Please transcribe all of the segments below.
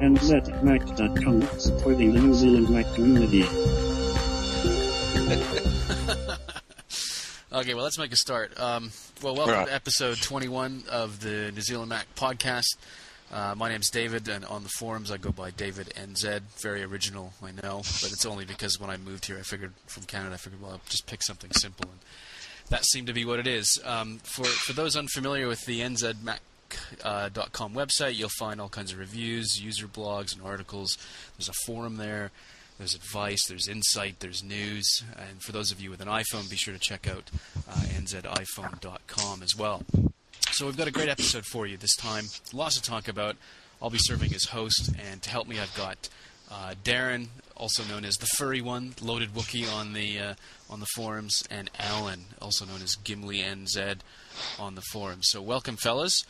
and NZMac.com, supporting the New Zealand Mac community. Okay, well, let's make a start. Welcome to episode 21 of the New Zealand Mac podcast. My name's David, and on the forums I go by David NZ. Very original, I know, but it's only because when I moved here, I figured, well, I'll just pick something simple, and that seemed to be what it is. For those unfamiliar with the NZMac.com website, you'll find all kinds of reviews, user blogs, and articles. There's a forum there. There's advice, there's insight, there's news. And for those of you with an iPhone, be sure to check out nziphone.com as well. So we've got a great episode for you this time. Lots to talk about. I'll be serving as host, and to help me I've got Darren, also known as the Furry One, Loaded Wookiee on the forums, and Alan, also known as Gimli NZ on the forums. So welcome, fellas.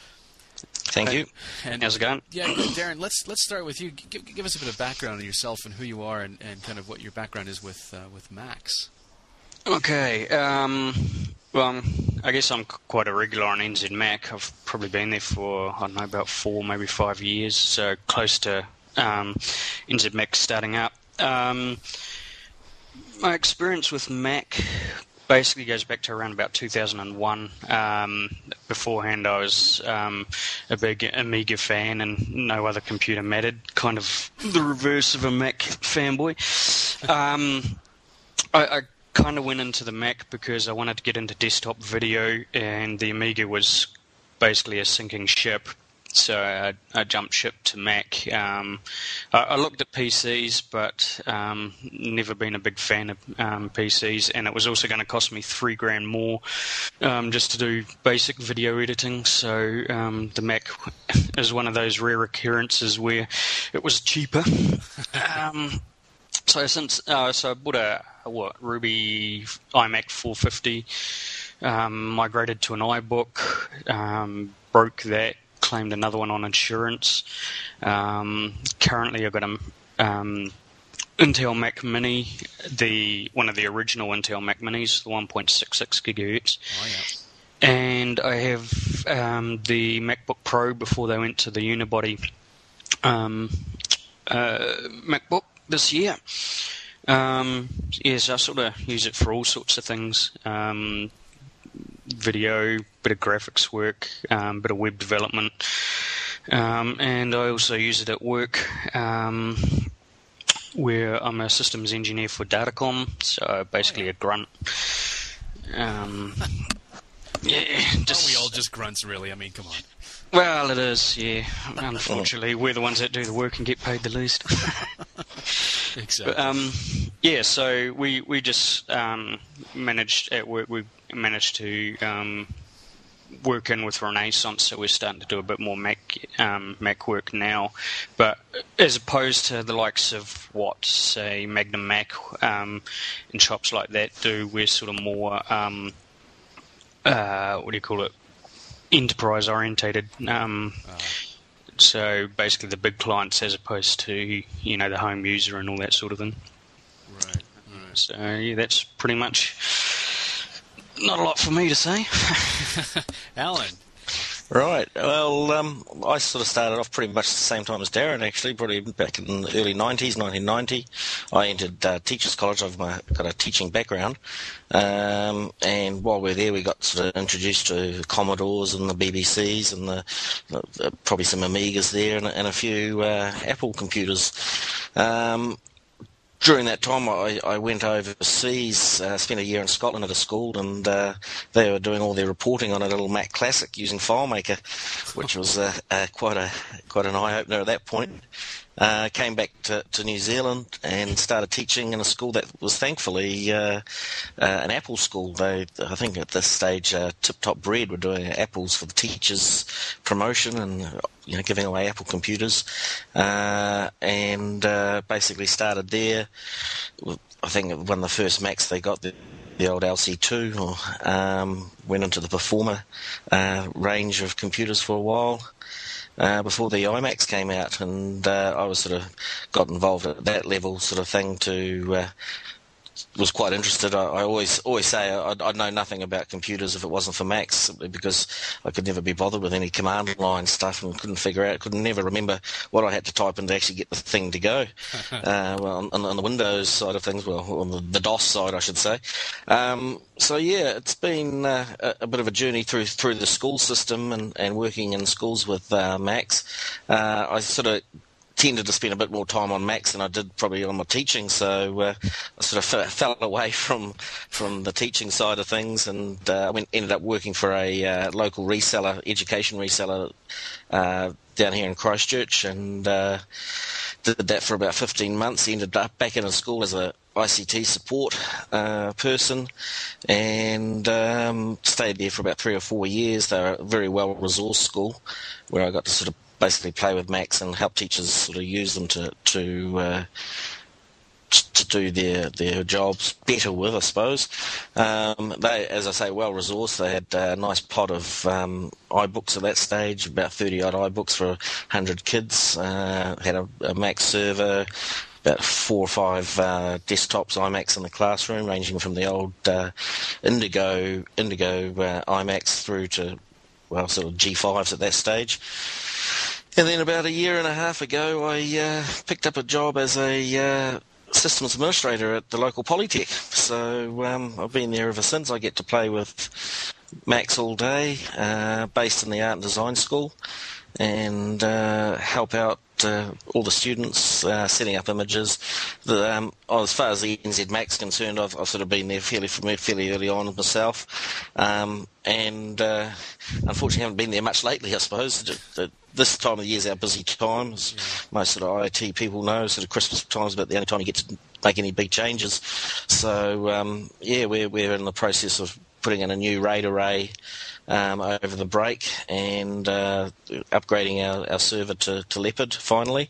Thank you. And how's it going? Yeah, Darren, let's start with you. Give us a bit of background on yourself and who you are, and kind of what your background is with Macs. Okay. Well, I guess I'm quite a regular on NZMac. I've probably been there for, I don't know, about 4, maybe 5 years, so close to NZMac starting up. My experience with Mac basically goes back to around about 2001. Beforehand, I was a big Amiga fan, and no other computer mattered. Kind of the reverse of a Mac fanboy. I kind of went into the Mac because I wanted to get into desktop video, and the Amiga was basically a sinking ship. So I jumped ship to Mac. I looked at PCs, but never been a big fan of PCs, and it was also going to cost me $3,000 more just to do basic video editing. So the Mac is one of those rare occurrences where it was cheaper. So I bought a Ruby iMac 450, migrated to an iBook, broke that. Claimed another one on insurance. Currently I've got an Intel Mac Mini, one of the original Intel Mac Minis, the 1.66 gigahertz. Oh, yeah. And I have the MacBook Pro before they went to the Unibody MacBook this year. Yes, I sort of use it for all sorts of things. Video, bit of graphics work, bit of web development, and I also use it at work where I'm a systems engineer for Datacom, so basically a grunt. Yeah, just, aren't we all just grunts, really? I mean, come on. Well, it is, yeah. Unfortunately, we're the ones that do the work and get paid the least. Exactly. But, yeah, so we just managed at work. We managed to work in with Renaissance, so we're starting to do a bit more Mac work now. But as opposed to the likes of what, say, Magnum Mac and shops like that do, we're sort of more enterprise orientated. So basically the big clients as opposed to, you know, the home user and all that sort of thing. Right. So yeah, that's pretty much not a lot for me to say. Alan. Right. Well, I sort of started off pretty much the same time as Darren, actually, probably back in the early 90s, 1990. I entered Teachers College. I've got a teaching background. And while we were there, we got sort of introduced to Commodores and the BBCs and probably some Amigas there and a few Apple computers. During that time, I went overseas, spent a year in Scotland at a school, and they were doing all their reporting on a little Mac Classic using FileMaker, which was quite an eye-opener at that point. Came back to New Zealand and started teaching in a school that was thankfully an Apple school. They, I think at this stage, Tip Top Bread were doing apples for the teachers' promotion and, you know, giving away Apple computers. And basically started there. I think one of the first Macs they got, the old LC2, or, went into the Performer range of computers for a while. Before the iMacs came out, and I was sort of got involved at that level sort of thing to was quite interested. I always say I'd know nothing about computers if it wasn't for Macs, simply because I could never be bothered with any command line stuff and couldn't remember what I had to type in to actually get the thing to go. Well, on the Windows side of things, well, on the DOS side, I should say. So yeah, it's been a bit of a journey through the school system and working in schools with Macs. I sort of tended to spend a bit more time on Macs than I did probably on my teaching, so I sort of fell away from the teaching side of things, and ended up working for a local reseller, education reseller, down here in Christchurch, and did that for about 15 months. Ended up back in a school as a ICT support person, and stayed there for about 3 or 4 years. They were a very well-resourced school where I got to sort of basically play with Macs and help teachers sort of use them to do their jobs better with, I suppose. They, as I say, well-resourced. They had a nice pot of iBooks at that stage, about 30-odd iBooks for 100 kids. Had a Mac server, about 4 or 5 desktops, iMacs in the classroom, ranging from the old Indigo iMacs through to, well, sort of G5s at that stage. And then about a year and a half ago, I picked up a job as a systems administrator at the local Polytech. So I've been there ever since. I get to play with Macs all day, based in the Art and Design School, and help out all the students setting up images. As far as the NZMac's concerned, I've sort of been there fairly early on myself, and unfortunately haven't been there much lately, I suppose. This time of the year is our busy time, as most sort of IT people know. Sort of Christmas time is about the only time you get to make any big changes. So we're in the process of putting in a new RAID array over the break, and upgrading our server to Leopard finally.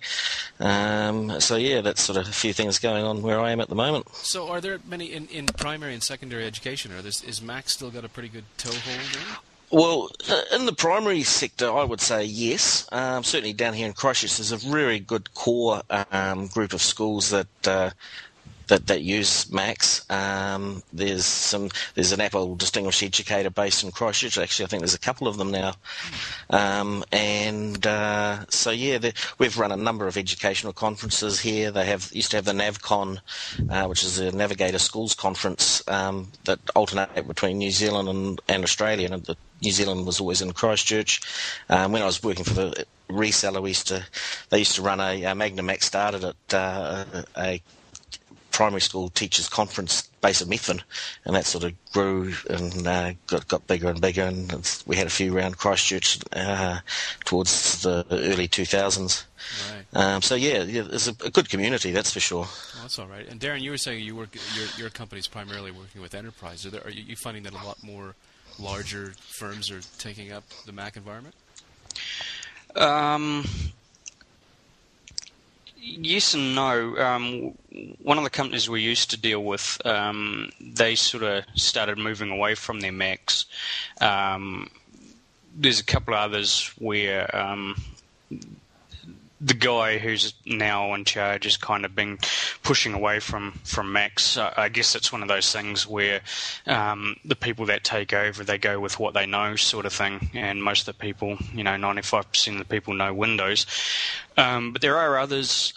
So yeah, that's sort of a few things going on where I am at the moment. So are there many in primary and secondary education? Is Mac still got a pretty good toehold in? Well, in the primary sector, I would say yes. Certainly down here in Christchurch, there's a really good core group of schools that use Macs. There's an Apple Distinguished Educator based in Christchurch. Actually, I think there's a couple of them now. We've run a number of educational conferences here. They used to have the NavCon, which is the Navigator Schools Conference, that alternate between New Zealand and Australia. And New Zealand was always in Christchurch. When I was working for the reseller, they used to run a Magnum Mac started at a primary school teachers conference based in Methven, and that sort of grew and got bigger and bigger, and we had a few around Christchurch towards the early 2000s. Right. It's a good community, that's for sure. Well, that's all right. And Darren, you were saying you work your company's primarily working with enterprise. Are you finding that a lot more larger firms are taking up the Mac environment? Yes and no. One of the companies we used to deal with, they sort of started moving away from their Macs. There's a couple of others where the guy who's now in charge has kind of been pushing away from Macs. I guess it's one of those things where the people that take over, they go with what they know, sort of thing. And most of the people, 95% of the people know Windows. But there are others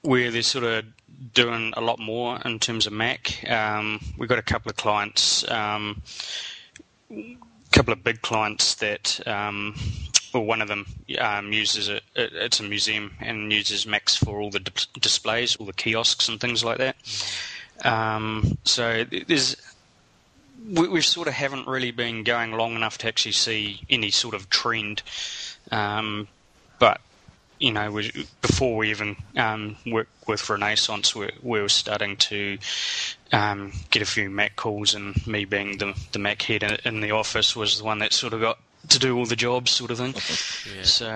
where they're sort of doing a lot more in terms of Mac. We've got a couple of clients, couple of big clients that, one of them uses it. It's a museum and uses Macs for all the displays, all the kiosks and things like that. We sort of haven't really been going long enough to actually see any sort of trend. Before we even worked with Renaissance, we were starting to get a few Mac calls, and me being the Mac head in the office was the one that sort of got to do all the jobs, sort of thing. Yeah. So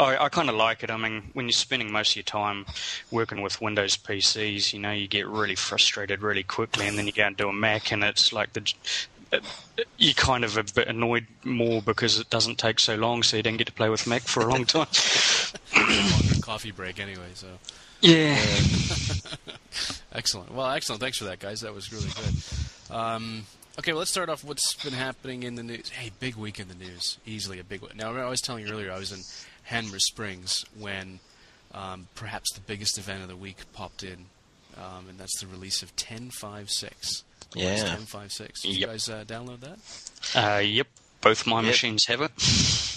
I kind of like it. I mean, when you're spending most of your time working with Windows PCs, you get really frustrated really quickly, and then you go and do a Mac, and it's like you're kind of a bit annoyed more because it doesn't take so long, so you don't get to play with Mac for a long time. Coffee break anyway, so yeah. Excellent. Well, excellent. Thanks for that, guys. That was really good. Okay, well, let's start off what's been happening in the news. Hey, big week in the news. Easily a big one. Now, I was telling you earlier, I was in Hanmer Springs when perhaps the biggest event of the week popped in, and that's the release of 10.5.6. Yeah. 10.5.6. Did you guys download that? Yep. Both my machines have it.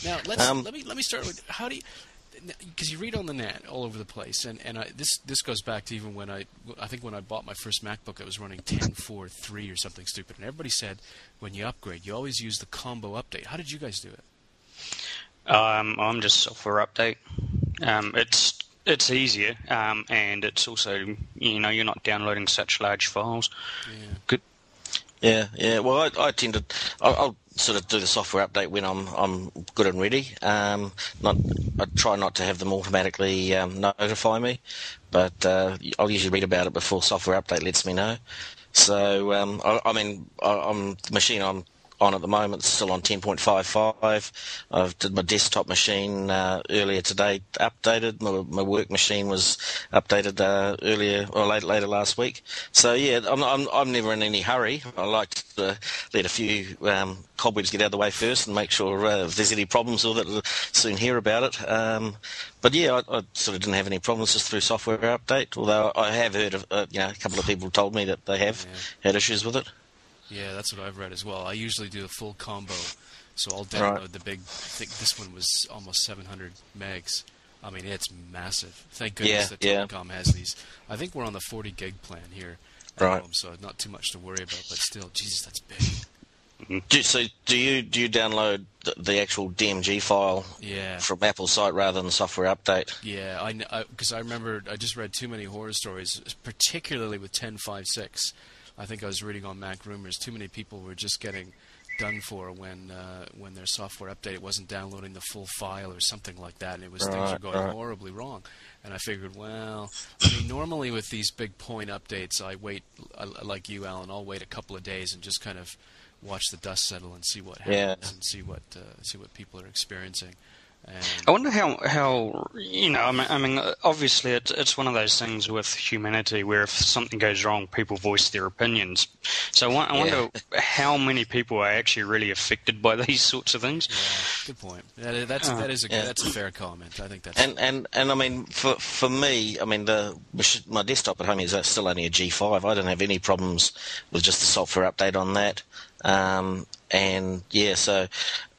Now, let me start with, how do you... Because you read on the net all over the place, and this goes back to even when I think when I bought my first MacBook, it was running 10.4.3 or something stupid, and everybody said when you upgrade, you always use the combo update. How did you guys do it? I'm just software update. It's easier, and it's also, you know, you're not downloading such large files. Yeah. Good. Yeah, yeah. Well, I tend to, I'll sort of do the software update when I'm good and ready. I try not to have them automatically notify me, but I'll usually read about it before software update lets me know. So the machine I'm on at the moment is still on 10.5.5. I did my desktop machine earlier today, updated. My work machine was updated earlier or later last week. So yeah, I'm never in any hurry. I like to let a few cobwebs get out of the way first and make sure if there's any problems with it, I'll soon hear about it. But yeah, I sort of didn't have any problems just through software update. Although I have heard of a couple of people told me that they have had issues with it. Yeah, that's what I've read as well. I usually do a full combo, so I'll download the big... I think this one was almost 700 megs. I mean, it's massive. Thank goodness that Telecom has these. I think we're on the 40 gig plan here at home, so not too much to worry about, but still, Jesus, that's big. So do you download the actual DMG file from Apple's site rather than the software update? Yeah, because I remember I just read too many horror stories, particularly with 10.5.6. I think I was reading on Mac Rumors, too many people were just getting done for when their software update wasn't downloading the full file or something like that, and it was things were going horribly wrong. And I figured, well, I mean, normally with these big point updates, I wait, like you, Alan, I'll wait a couple of days and just kind of watch the dust settle and see what happens and see what people are experiencing. And I wonder how you know, I mean obviously it's one of those things with humanity where if something goes wrong, people voice their opinions. So I wonder how many people are actually really affected by these sorts of things. Yeah, good point. That's a fair comment. I think that's and I mean for me, I mean my desktop at home is still only a G5. I don't have any problems with just the software update on that. So.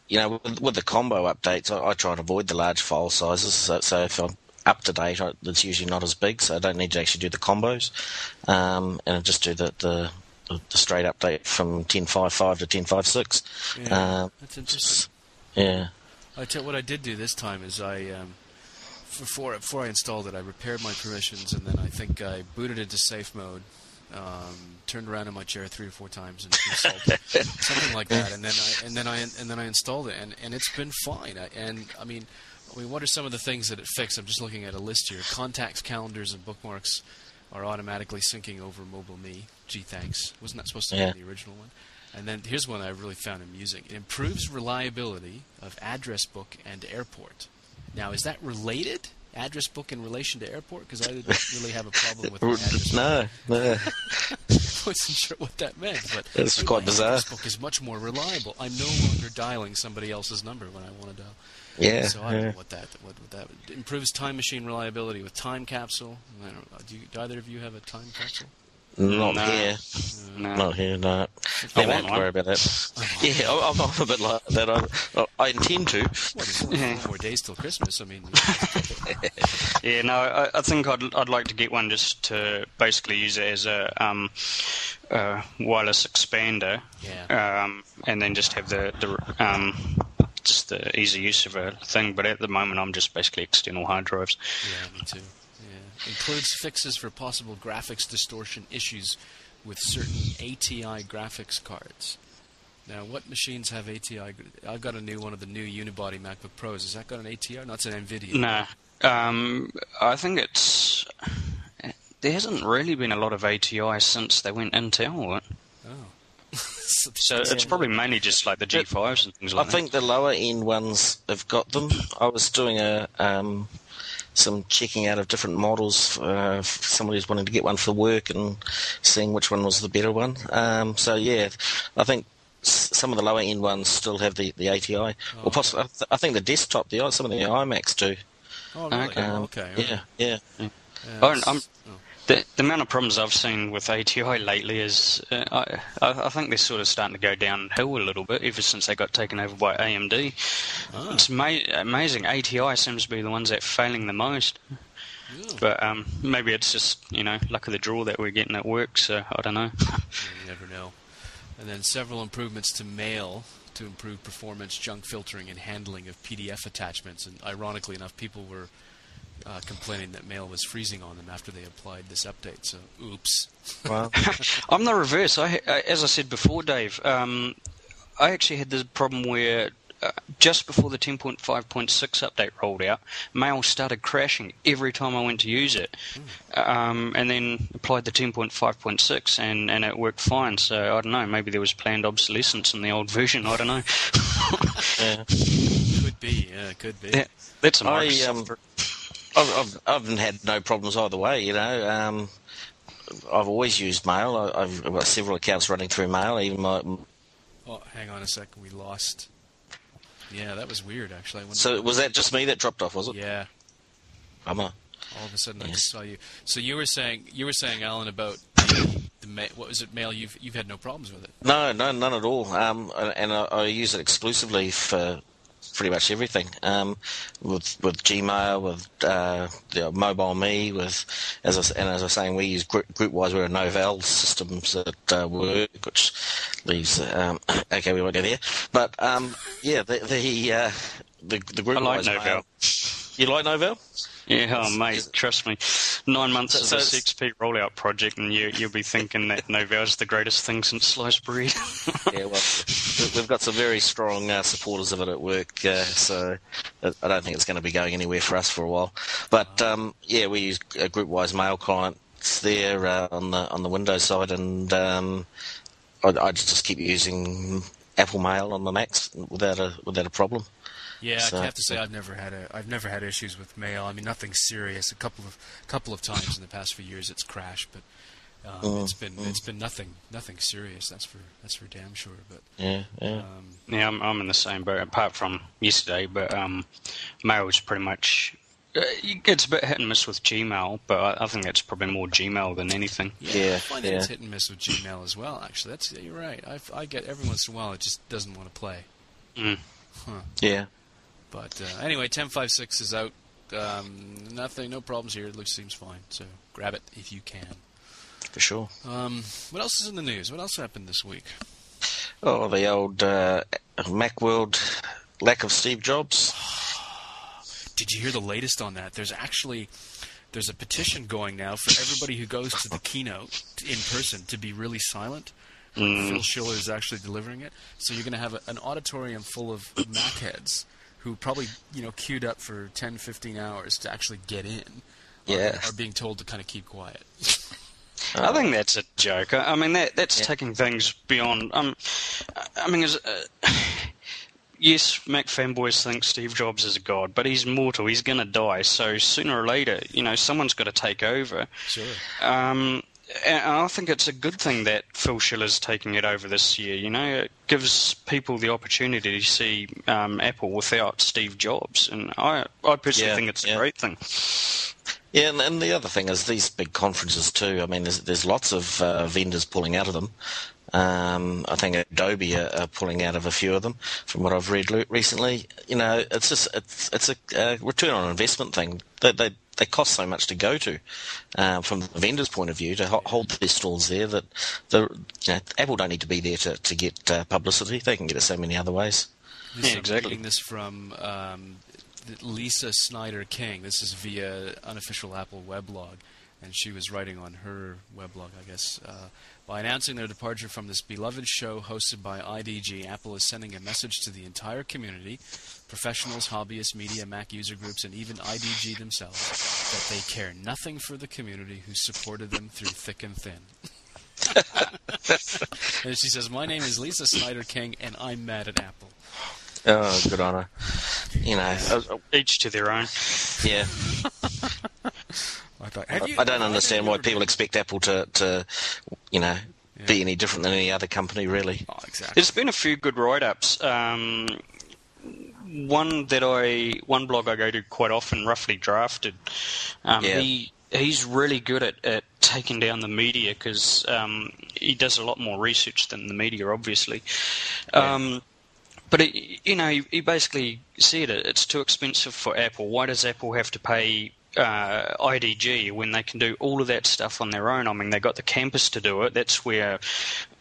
You know, with the combo updates, I try and avoid the large file sizes. So if I'm up to date, it's usually not as big, so I don't need to actually do the combos, and I just do the straight update from 10.5.5 to 10.5.6. Yeah, that's interesting. Yeah. What I did do this time is I, before I installed it, I repaired my permissions, and then I think I booted into safe mode. Turned around in my chair 3 or 4 times and installed something like that, and then I installed it, and it's been fine. I mean, what are some of the things that it fixed? I'm just looking at a list here. Contacts, calendars, and bookmarks are automatically syncing over MobileMe. Gee, thanks. Wasn't that supposed to be the original one? And then here's one I really found amusing. It improves reliability of address book and airport. Now, is that related? Address book in relation to airport, because I didn't really have a problem with that. No. I wasn't sure what that meant, but it's quite bizarre. Address book is much more reliable. I'm no longer dialing somebody else's number when I want to dial. Yeah. So I don't know what that improves time machine reliability with Time Capsule. I don't know. Do either of you have a Time Capsule? Not here. I won't worry about that. Yeah, I'm a bit like that. I intend to. Well, there's only 4 more days till Christmas. I mean. Yeah, no, I think I'd like to get one just to basically use it as a wireless expander, and then just have just the easy use of a thing. But at the moment, I'm just basically external hard drives. Yeah, me too. Includes fixes for possible graphics distortion issues with certain ATI graphics cards. Now, what machines have ATI? I've got one of the new Unibody MacBook Pros. Has that got an ATI? No, it's an NVIDIA. No. I think it's... There hasn't really been a lot of ATI since they went Intel, right? Oh. So it's probably mainly just like the G5s and things like that. I think the lower-end ones have got them. I was doing a... some checking out of different models. Somebody was wanting to get one for work and seeing which one was the better one. So yeah, I think some of the lower end ones still have the ATI, or possibly I think the desktop, some of the iMacs do. Oh, really? Okay. The amount of problems I've seen with ATI lately is I think they're sort of starting to go downhill a little bit ever since they got taken over by AMD. Oh. It's amazing. ATI seems to be the ones that are failing the most. Yeah. But maybe it's just, luck of the draw that we're getting at work, so I don't know. You never know. And then several improvements to Mail to improve performance, junk filtering, and handling of PDF attachments. And ironically enough, people were complaining that Mail was freezing on them after they applied this update. So, oops. Wow. I'm the reverse. As I said before, Dave, I actually had this problem where just before the 10.5.6 update rolled out, Mail started crashing every time I went to use it. And then applied the 10.5.6 and it worked fine. So, I don't know, maybe there was planned obsolescence in the old version. I don't know. Yeah. Could be, yeah, could be. Yeah, that's a nice... I've had no problems either way, I've always used Mail. I've got several accounts running through Mail. Even my... Oh, hang on a second. We lost. Yeah, that was weird, actually. So was that just me that dropped off? Was it? Yeah. All of a sudden, I just saw you. So you were saying, Alan, about Mail? You've had no problems with it? No, none at all. And I use it exclusively for pretty much everything, with Gmail, with MobileMe, as I was saying, we use Groupwise. We're a Novell systems that work, which leaves. Okay, we won't go there. But the Groupwise. I like Novell. You like Novell? Yeah, oh, mate, trust me. 9 months of this XP rollout project, and you'll be thinking that Novell is the greatest thing since sliced bread. Yeah, well, we've got some very strong supporters of it at work, so I don't think it's going to be going anywhere for us for a while. But we use a Groupwise Mail client there on the Windows side, and I just keep using Apple Mail on the Macs without a problem. Yeah, so, I have to say I've never had issues with Mail. I mean, nothing serious. A couple of times in the past few years it's crashed, but it's been nothing serious. That's for damn sure. But yeah, I'm in the same boat. Apart from yesterday, but Mail's pretty much. It's a bit hit and miss with Gmail, but I think that's probably more Gmail than anything. Yeah, I find that it's hit and miss with Gmail as well. Actually, you're right. I get every once in a while it just doesn't want to play. Mm. Huh. Yeah. But anyway, 10.5.6 is out. No problems here. It seems fine. So grab it if you can. For sure. What else is in the news? What else happened this week? Oh, the old Macworld lack of Steve Jobs. Did you hear the latest on that? There's a petition going now for everybody who goes to the keynote in person to be really silent. Phil Schiller is actually delivering it. So you're going to have an auditorium full of Mac heads who probably, queued up for 10, 15 hours to actually get in are being told to kind of keep quiet. I think that's a joke. I mean, that's taking things beyond... yes, Mac fanboys think Steve Jobs is a god, but he's mortal. He's going to die. So sooner or later, someone's got to take over. Sure. And I think it's a good thing that Phil Schiller's taking it over this year. It gives people the opportunity to see Apple without Steve Jobs, and I personally think it's a great thing. Yeah, and the other thing is these big conferences too. I mean, there's lots of vendors pulling out of them. I think Adobe are pulling out of a few of them, from what I've read recently. It's just it's a return on investment thing. They cost so much to go to, from the vendor's point of view, to hold their stalls there that Apple don't need to be there to get publicity. They can get it so many other ways. Yeah, exactly. I'm reading this from Lisa Snyder King. This is via unofficial Apple weblog, and she was writing on her weblog, I guess. By announcing their departure from this beloved show hosted by IDG, Apple is sending a message to the entire community, professionals, hobbyists, media, Mac user groups, and even IDG themselves, that they care nothing for the community who supported them through thick and thin. And she says, "My name is Lisa Snyder King, and I'm mad at Apple." Oh, good on her. Each to their own. Yeah. Like, I don't understand why people expect Apple to you know, be any different than any other company, really. Oh, exactly. There's been a few good write-ups. One blog I go to quite often, Roughly Drafted. He's really good at taking down the media because he does a lot more research than the media, obviously. But he basically said it's too expensive for Apple. Why does Apple have to pay IDG when they can do all of that stuff on their own? I mean, they got the campus to do it. That's where,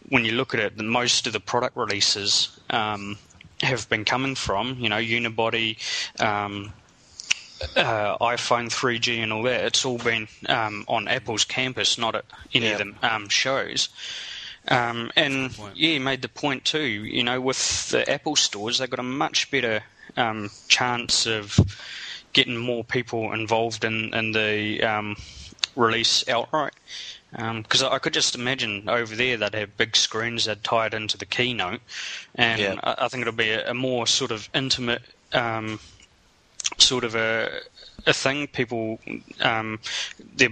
when you look at it, most of the product releases have been coming from. You know, Unibody, iPhone 3G and all that. It's all been on Apple's campus, not at any of the shows. And you made the point too, you know, with the Apple stores, they've got a much better chance of getting more people involved in the release outright. Because I could just imagine over there they'd have big screens they'd tie it into the keynote, and I think it'll be a more sort of intimate sort of a thing. People, there'll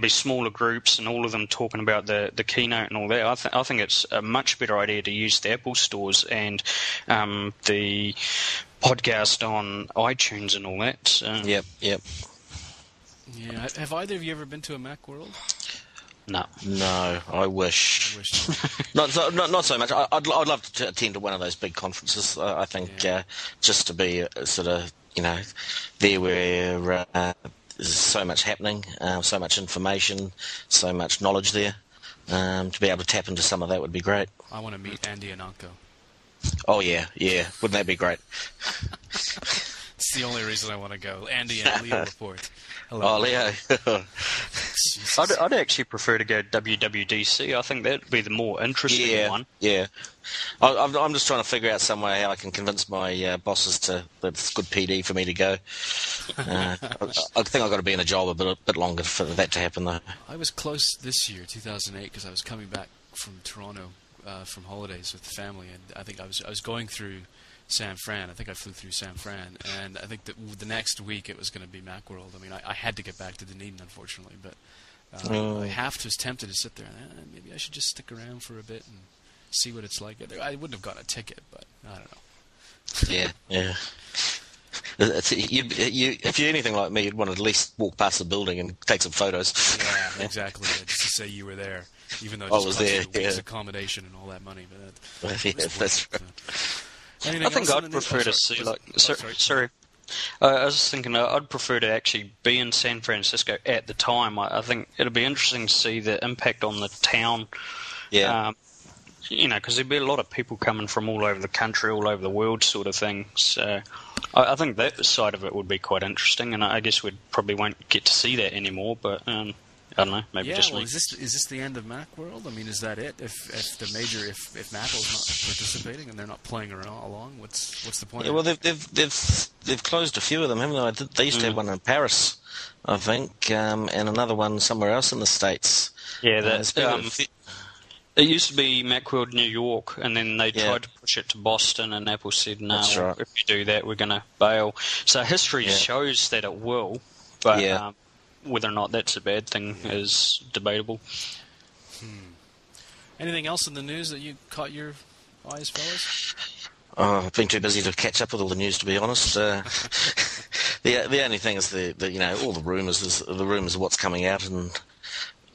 be smaller groups and all of them talking about the keynote and all that. I think it's a much better idea to use the Apple stores and the podcast on iTunes and all that. So. Yep. Yeah. Have either of you ever been to a Macworld? No, I wish. Not so much. I'd love to attend to one of those big conferences. I think just to be sort of, you know, there where there's so much happening, so much information, so much knowledge there. To be able to tap into some of that would be great. I want to meet Andy Ananko. Oh, yeah. Wouldn't that be great? It's the only reason I want to go. Andy and Leo Laporte. Hello. Oh, Leo. I'd actually prefer to go WWDC. I think that would be the more interesting one. Yeah. I'm just trying to figure out some way how I can convince my bosses that it's good PD for me to go. I think I've got to be in a job a bit longer for that to happen, though. I was close this year, 2008, because I was coming back from Toronto. From holidays with the family, and I think I was going through San Fran. I think I flew through San Fran, and I think that the next week it was going to be Macworld. I mean, I had to get back to Dunedin, unfortunately, but I half was tempted to sit there and maybe I should just stick around for a bit and see what it's like. I wouldn't have got a ticket, but I don't know. Yeah. If you're anything like me, you'd want to at least walk past the building and take some photos. Yeah, exactly. Just to say you were there, even though it just cost you the week's accommodation and all that money. But that's right. So. I think I'd prefer to see I was just thinking I'd prefer to actually be in San Francisco at the time. I think it'll be interesting to see the impact on the town. Yeah. You know, because there'd be a lot of people coming from all over the country, all over the world sort of thing. So I think that side of it would be quite interesting, and I guess we probably won't get to see that anymore, but I don't know, maybe just me. Is this the end of Macworld? I mean, is that it? If Apple's not participating and they're not playing along, what's the point? Yeah, well, they've closed a few of them, haven't they? They used to have one in Paris, I think, and another one somewhere else in the States. Yeah, that's... It used to be Macworld New York, and then they tried to push it to Boston, and Apple said, no, if you do that, we're going to bail. So history shows that it will, but whether or not that's a bad thing is debatable. Anything else in the news that you caught your eyes, fellas? Oh, I've been too busy to catch up with all the news, to be honest. The only thing is the you know, all the rumours of what's coming out and...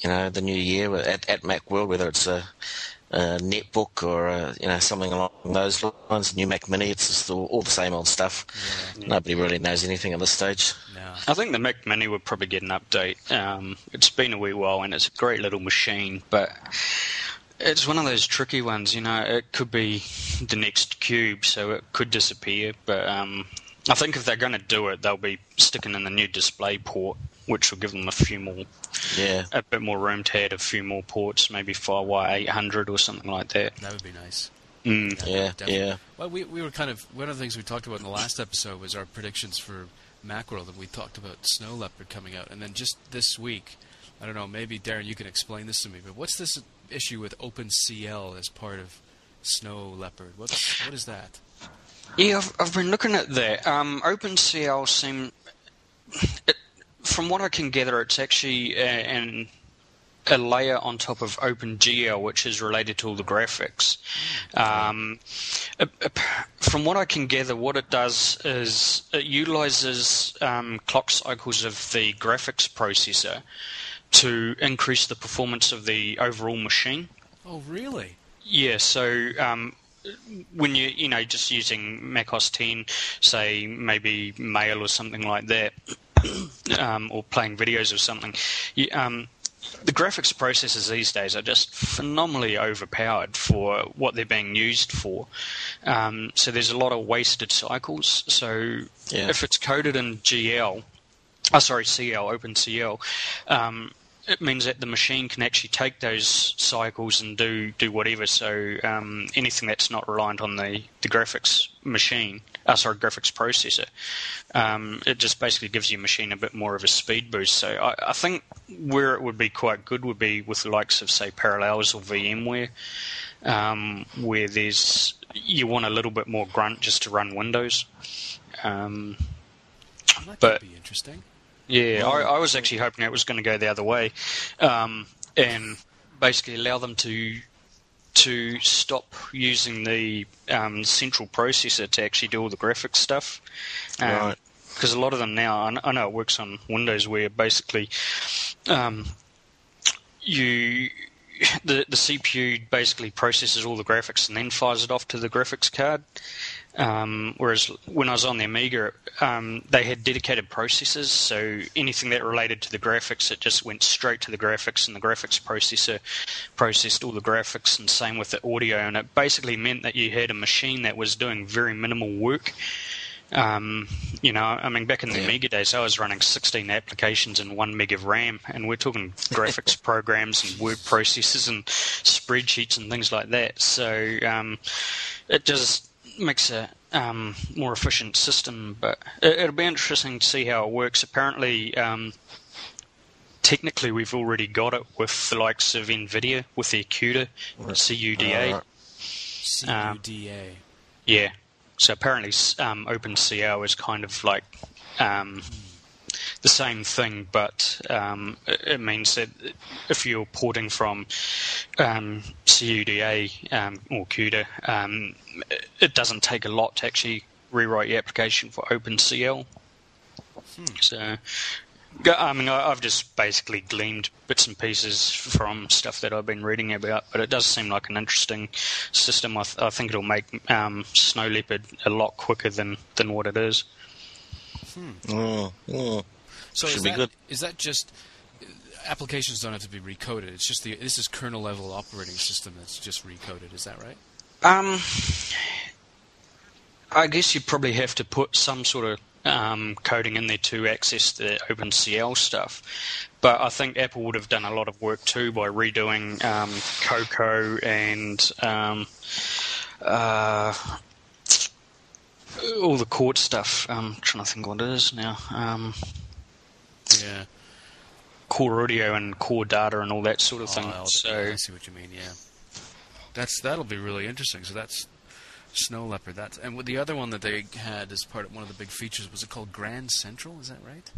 You know, the new year at Macworld, whether it's a netbook or you know, something along those lines, new Mac Mini, it's just all the same old stuff. Yeah. Nobody really knows anything at this stage. No. I think the Mac Mini would probably get an update. It's been a wee while, and it's a great little machine, but it's one of those tricky ones. You know, it could be the next cube, so it could disappear. But I think if they're going to do it, they'll be sticking in the new display port, which will give them a bit more room to add a few more ports, maybe FireWire 800 or something like that. That would be nice. Yeah. Well, we were kind of, one of the things we talked about in the last episode was our predictions for Macworld, and we talked about Snow Leopard coming out, and then just this week, I don't know, maybe Darren, you can explain this to me, but what's this issue with OpenCL as part of Snow Leopard? What is that? Yeah, I've been looking at that. OpenCL seemed... From what I can gather, it's actually a layer on top of OpenGL, which is related to all the graphics. From what I can gather, what it does is it utilizes clock cycles of the graphics processor to increase the performance of the overall machine. Oh, really? Yeah, so when you know, just using Mac OS X, say maybe Mail or something like that, or playing videos or something, the graphics processors these days are just phenomenally overpowered for what they're being used for. So there's a lot of wasted cycles. So if it's coded in OpenCL, it means that the machine can actually take those cycles and do whatever. So anything that's not reliant on the graphics machine, graphics processor, it just basically gives your machine a bit more of a speed boost. So I think where it would be quite good would be with the likes of, say, Parallels or VMware, where you want a little bit more grunt just to run Windows. That could be interesting. Yeah, I was actually hoping it was going to go the other way, and basically allow them to stop using the central processor to actually do all the graphics stuff. Right. Because a lot of them now, I know it works on Windows, where basically the CPU basically processes all the graphics and then fires it off to the graphics card. Whereas when I was on the Amiga, they had dedicated processors, so anything that related to the graphics, it just went straight to the graphics, and the graphics processor processed all the graphics, and same with the audio. And it basically meant that you had a machine that was doing very minimal work. You know, I mean, back in the Amiga days, I was running 16 applications in 1 meg of RAM, and we're talking graphics programs and word processors and spreadsheets and things like that. So it just makes a more efficient system, but it'll be interesting to see how it works. Apparently, technically, we've already got it with the likes of NVIDIA with their CUDA, CUDA. CUDA. Yeah. So apparently, OpenCL is kind of like the same thing, but it means that if you're porting from CUDA or CUDA, it doesn't take a lot to actually rewrite your application for OpenCL. So, I mean, I've just basically gleaned bits and pieces from stuff that I've been reading about, but it does seem like an interesting system. I think it'll make Snow Leopard a lot quicker than what it is. So is that just applications don't have to be recoded? It's just this is kernel level operating system that's just recoded. Is that right? I guess you probably have to put some sort of coding in there to access the OpenCL stuff. But I think Apple would have done a lot of work too by redoing Cocoa and all the Chord stuff. I'm trying to think what it is now. Core Audio and Core Data and all that sort of thing. So I see what you mean, yeah. That'll be really interesting. So that's Snow Leopard. And the other one that they had as part of one of the big features, was it called Grand Central? Is that right?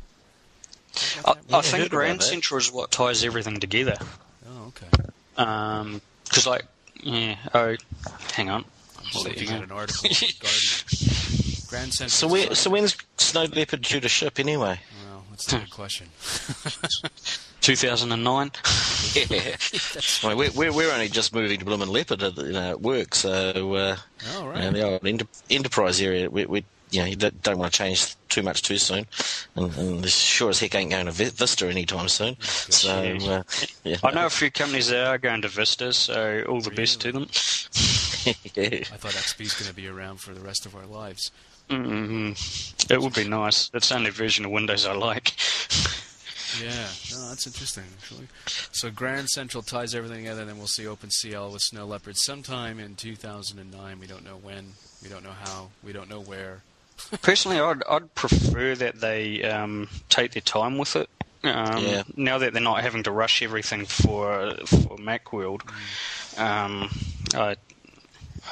I think Grand Central is what ties everything together. Oh, okay. Because hang on. I'm looking at an article. Grand Central. So when's Snow Leopard due to ship anyway? Well, that's a good question. 2009. We're only just moving to Bloomin' Leopard at work, so the old enterprise area, we don't want to change too much too soon, and this sure as heck ain't going to Vista anytime soon. I know a few companies that are going to Vista, so all the best to them. I thought XP's going to be around for the rest of our lives. It would be nice. That's the only version of Windows I like. Yeah, no, that's interesting, actually. So Grand Central ties everything together, and then we'll see OpenCL with Snow Leopard sometime in 2009. We don't know when, we don't know how, we don't know where. Personally, I'd prefer that they take their time with it, now that they're not having to rush everything for Macworld.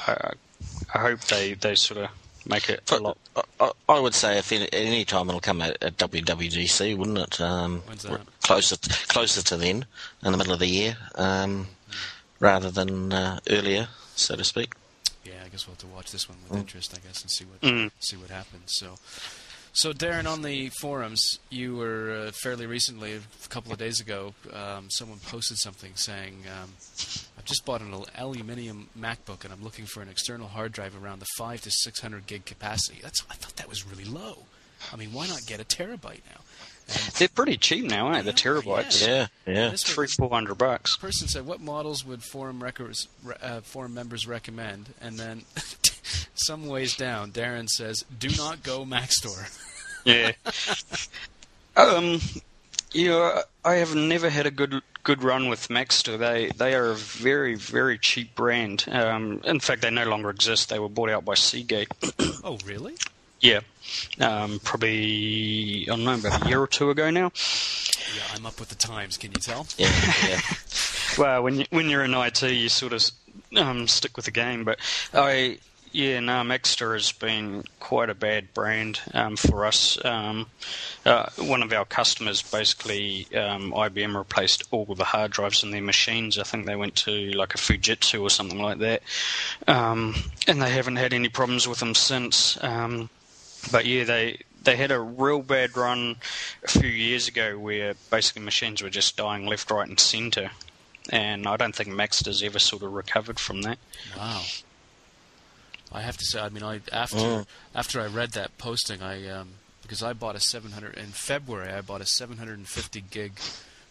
I hope they sort of make it a lot. I would say if at any time it'll come at WWDC, wouldn't it? When's that? Closer to then, in the middle of the year, rather than earlier, so to speak. Yeah, I guess we'll have to watch this one with interest, I guess, and see what happens. So Darren, on the forums, you were fairly recently, a couple of days ago, someone posted something saying, I've just bought an aluminium MacBook and I'm looking for an external hard drive around the 5 to 600 gig capacity. I thought that was really low. I mean, why not get a terabyte now? And they're pretty cheap now, aren't they? The terabytes. Yeah. $300-400. The person said, what models would forum members recommend? And then some ways down, Darren says, do not go Mac Store. Yeah. I have never had a good run with Mac Store. They are a very, very cheap brand. In fact, they no longer exist. They were bought out by Seagate. Oh, really? Yeah, probably, I don't know, about a year or two ago now. Yeah, I'm up with the times, can you tell? Yeah. Well, when you're in IT, you sort of stick with the game. But, Maxter has been quite a bad brand for us. One of our customers, basically, IBM replaced all the hard drives in their machines. I think they went to like a Fujitsu or something like that. And they haven't had any problems with them since. But yeah, they had a real bad run a few years ago where basically machines were just dying left, right, and centre. And I don't think Maxter's ever sort of recovered from that. Wow. I have to say, I mean, after I read that posting, because I bought in February I bought a 750 gig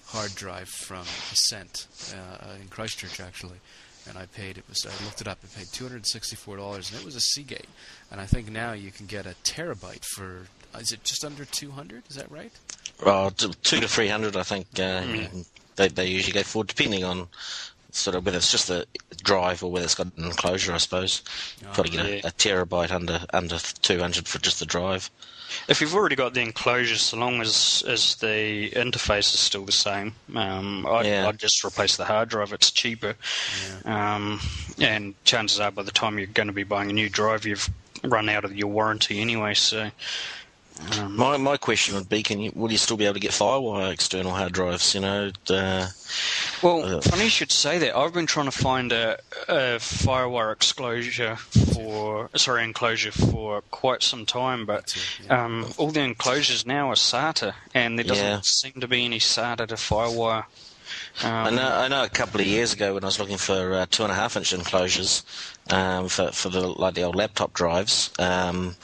hard drive from Ascent in Christchurch, actually. And I looked it up. I paid $264, and it was a Seagate. And I think now you can get a terabyte for, is it just under 200? Is that right? Well, 200 to 300, I think. They usually go for, depending on sort of whether it's just the drive or whether it's got an enclosure. I suppose you've got to get a terabyte under 200 for just the drive. If you've already got the enclosure, so long as the interface is still the same, I'd just replace the hard drive. It's cheaper, and chances are by the time you're going to be buying a new drive, you've run out of your warranty anyway. So, my question would be, will you still be able to get FireWire external hard drives? Funny you should say that. I've been trying to find a FireWire enclosure for quite some time, but all the enclosures now are SATA, and there doesn't seem to be any SATA to FireWire. I know a couple of years ago when I was looking for 2.5-inch enclosures for the old laptop drives, trying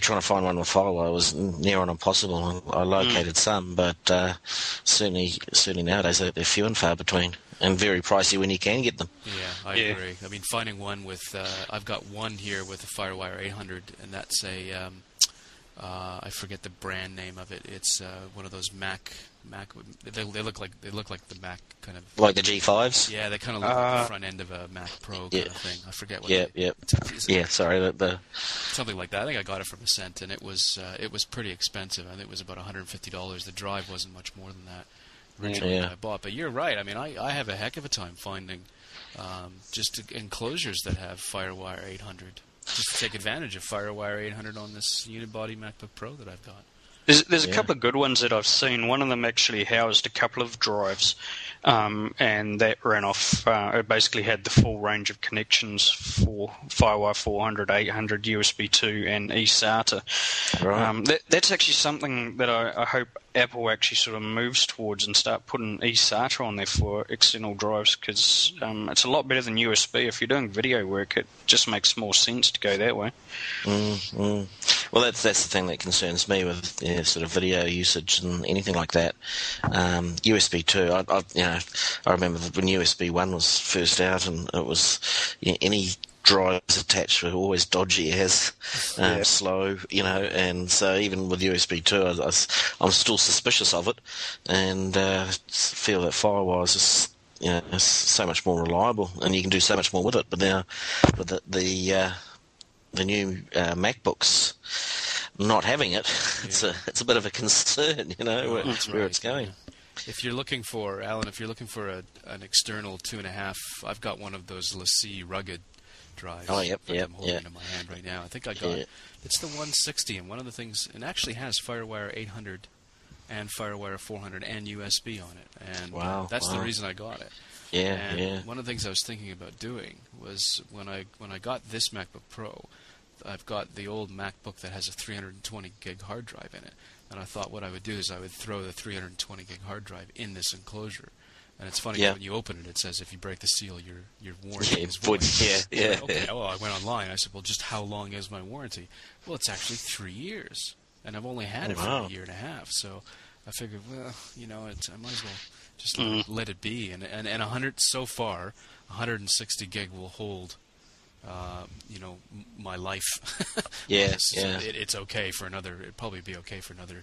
to find one with FireWire was near on impossible. I located some, but certainly nowadays they're few and far between, and very pricey when you can get them. Yeah, I agree. I mean, finding one with I've got one here with a FireWire 800, and that's a I forget the brand name of it. It's one of those Mac. They look like the Mac kind of, like the G5s. Yeah, they kind of look like the front end of a Mac Pro kind of thing. I forget what. Something like that. I think I got it from Ascent, and it was pretty expensive. I think it was about $150. The drive wasn't much more than that originally that I bought. But you're right. I mean, I have a heck of a time finding just enclosures that have FireWire 800. Just to take advantage of FireWire 800 on this Unibody MacBook Pro that I've got. There's a couple of good ones that I've seen. One of them actually housed a couple of drives, and that ran off. It basically had the full range of connections for FireWire 400, 800, USB 2, and eSATA. Right. That's actually something that I hope Apple actually sort of moves towards and start putting eSATA on there for external drives, because it's a lot better than USB. If you're doing video work, it just makes more sense to go that way. Well, that's the thing that concerns me with sort of video usage and anything like that. USB 2, I remember when USB 1 was first out, and it was any drives attached were always dodgy as slow, and so even with USB 2, I'm still suspicious of it, and feel that FireWire is just, it's so much more reliable, and you can do so much more with it. But now with the new MacBooks not having it, it's a bit of a concern, where it's going. If you're looking for an external 2.5, I've got one of those LaCie rugged drives. Oh, yep, yep, I'm holding in my hand right now. I think I got it's the 160, and one of the things it actually has FireWire 800 and FireWire 400 and USB on it, and that's the reason I got it. Yeah, and one of the things I was thinking about doing was when I got this MacBook Pro, I've got the old MacBook that has a 320 gig hard drive in it, and I thought what I would do is I would throw the 320 gig hard drive in this enclosure. And it's funny when you open it, it says if you break the seal, your warranty is void. Like, okay, well, I went online. I said, well, just how long is my warranty? Well, it's actually 3 years, and I've only had it for a year and a half. So I figured, well, you know, I might as well just let it be. And 100 so far, 160 gig will hold. You know, my life. So it's okay for another. It'd probably be okay for another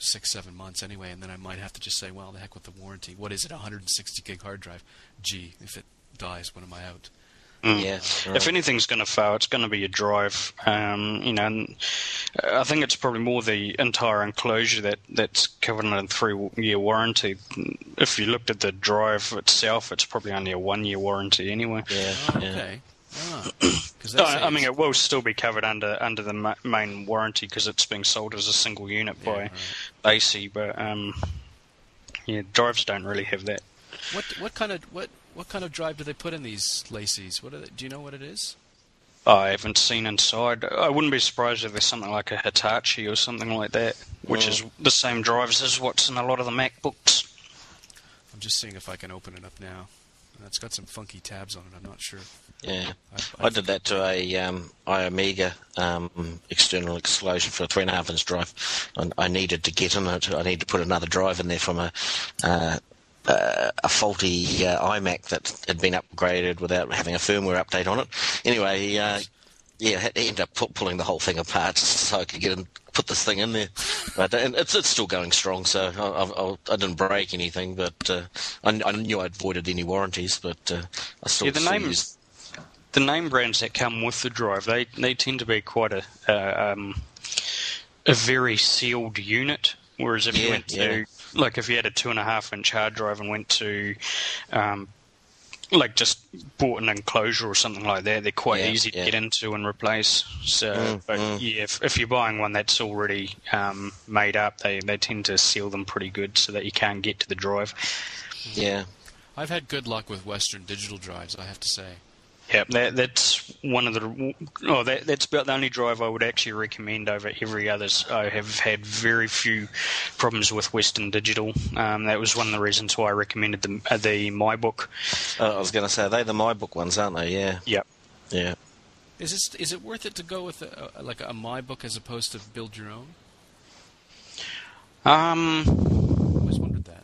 6-7 months anyway, and then I might have to just say, well, the heck with the warranty. What is it? 160 gig hard drive. Gee, if it dies, what am I out? If anything's going to fail, it's going to be your drive. You know, and I think it's probably more the entire enclosure that's covered in a 3-year warranty. If you looked at the drive itself, it's probably only a 1-year warranty anyway. I mean, it will still be covered under the main warranty because it's being sold as a single unit by AC. But drives don't really have that. What kind of drive do they put in these Lacey's? Do you know what it is? I haven't seen inside. I wouldn't be surprised if there's something like a Hitachi or something like that, which is the same drives as what's in a lot of the MacBooks. I'm just seeing if I can open it up now. It's got some funky tabs on it. I'm not sure. Yeah, I did that to a iAmiga external enclosure for a 3.5-inch drive, and I needed to get in it. I needed to put another drive in there from a faulty iMac that had been upgraded without having a firmware update on it. Anyway, I had to end up pulling the whole thing apart so I could get in, put this thing in there. But and it's still going strong, so I didn't break anything. But I knew I'd voided any warranties, but I still used. The name brands that come with the drive, they tend to be quite a very sealed unit. Whereas if you went to, like, if you had a 2.5-inch hard drive and went to, like, just bought an enclosure or something like that, they're quite easy to get into and replace. So, if you're buying one that's already made up, they tend to seal them pretty good so that you can't get to the drive. Yeah, I've had good luck with Western Digital drives, I have to say. Yeah, that's one of the. Oh, that's about the only drive I would actually recommend over every others. I have had very few problems with Western Digital. That was one of the reasons why I recommended the MyBook. I was going to say they're the MyBook ones, aren't they? Yeah. Yep. Yeah. Is it worth it to go with a MyBook as opposed to build your own? I always wondered that.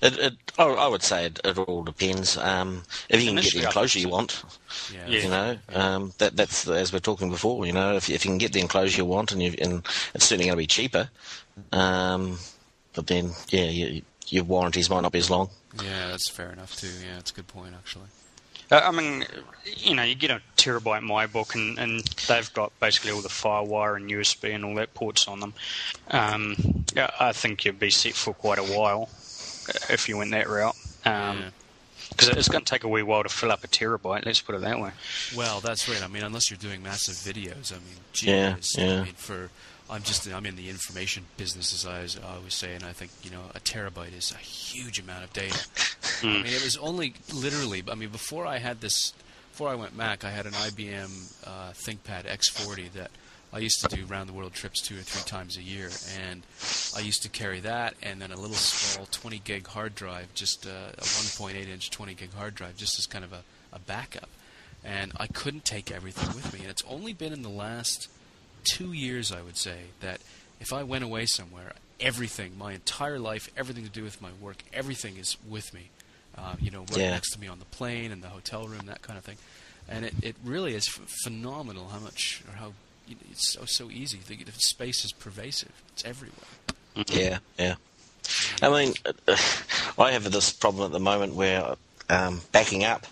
I would say it all depends. If you can get the enclosure you want, you know, that's as we're talking before. You know, if you can get the enclosure you want, and it's certainly going to be cheaper. But then, your warranties might not be as long. Yeah, that's fair enough too. Yeah, that's a good point actually. I mean, you know, you get a terabyte MyBook, and they've got basically all the FireWire and USB and all that ports on them. I think you'd be set for quite a while if you went that route, because it's going to take a wee while to fill up a terabyte, let's put it that way. Well, that's right. I mean, unless you're doing massive videos, I mean, geez, I mean, I'm in the information business, as I always say, and I think, you know, a terabyte is a huge amount of data. I mean, it was only literally, I mean, before I went Mac, I had an IBM ThinkPad X40 that I used to do round-the-world trips 2 or 3 times a year, and I used to carry that and then a little small 20-gig hard drive, just a 1.8-inch 20-gig hard drive, just as kind of a backup. And I couldn't take everything with me. And it's only been in the last 2 years, I would say, that if I went away somewhere, everything, my entire life, everything to do with my work, everything is with me, you know, right next to me on the plane and the hotel room, that kind of thing. And it really is phenomenal how much or how... It's so easy. The space is pervasive. It's everywhere. Yeah, yeah. I mean, I have this problem at the moment where backing up,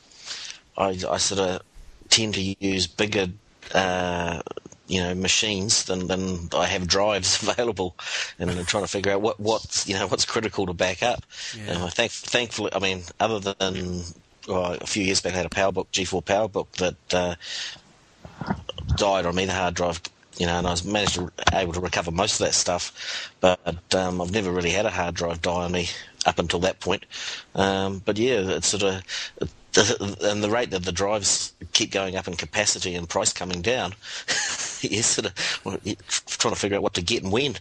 I sort of tend to use bigger, you know, machines than I have drives available, and I'm trying to figure out what's critical to back up. Yeah. Thankfully, I mean, other than a few years back, I had a PowerBook, G4 PowerBook, that died on me, the hard drive, and I was able to recover most of that stuff. But I've never really had a hard drive die on me up until that point. But yeah, it's sort of, and the rate that the drives keep going up in capacity and price coming down, you're sort of trying to figure out what to get and when.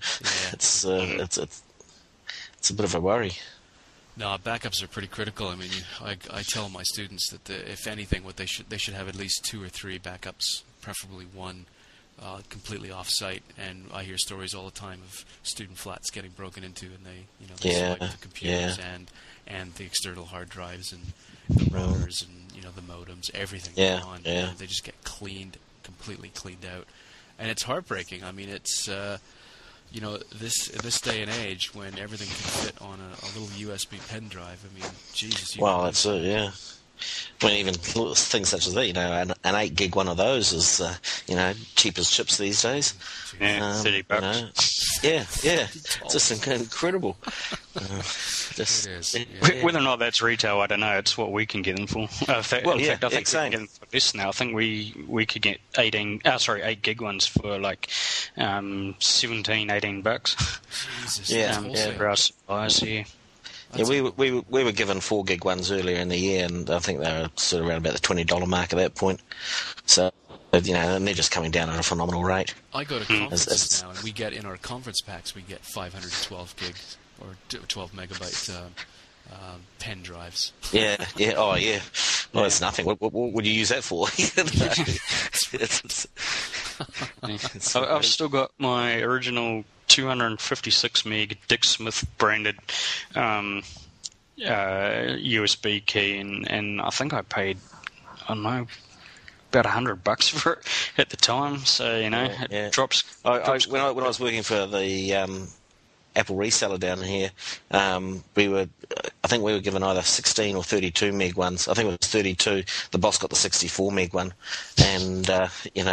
Yeah. It's a bit of a worry. No, backups are pretty critical. I mean, I tell my students that if anything, what they should have at least 2 or 3 backups, preferably one completely off-site. And I hear stories all the time of student flats getting broken into, and they swipe the computers and the external hard drives and the routers and the modems, everything gone. Yeah. You know, they just get completely cleaned out, and it's heartbreaking. I mean, it's. This day and age, when everything can fit on a little USB pen drive, I mean, Jesus. Well, that's it, yeah. I mean, even things such as that, an 8 gig one of those is, cheap as chips these days. Yeah, $30. Yeah, it's just incredible. It is. Yeah. Whether or not that's retail, I don't know. It's what we can get them for. In fact, I think we can get them for less now. I think we could get 8 gig ones for like $17, $18. Jesus, for our suppliers here. Yeah, we were given 4 gig ones earlier in the year, and I think they were sort of around about the $20 mark at that point. So, and they're just coming down at a phenomenal rate. I go to conferences now, and we get in our conference packs, we get 512 gig or 12 megabyte pen drives. Well, that's nothing. What would you use that for? I've still got my original 256 meg Dick Smith branded USB key, and I think I paid, I don't know, about $100 for it at the time. So it drops. When I was working for the Apple reseller down here, we were given either 16 or 32 meg ones. I think it was 32. The boss got the 64 meg one, and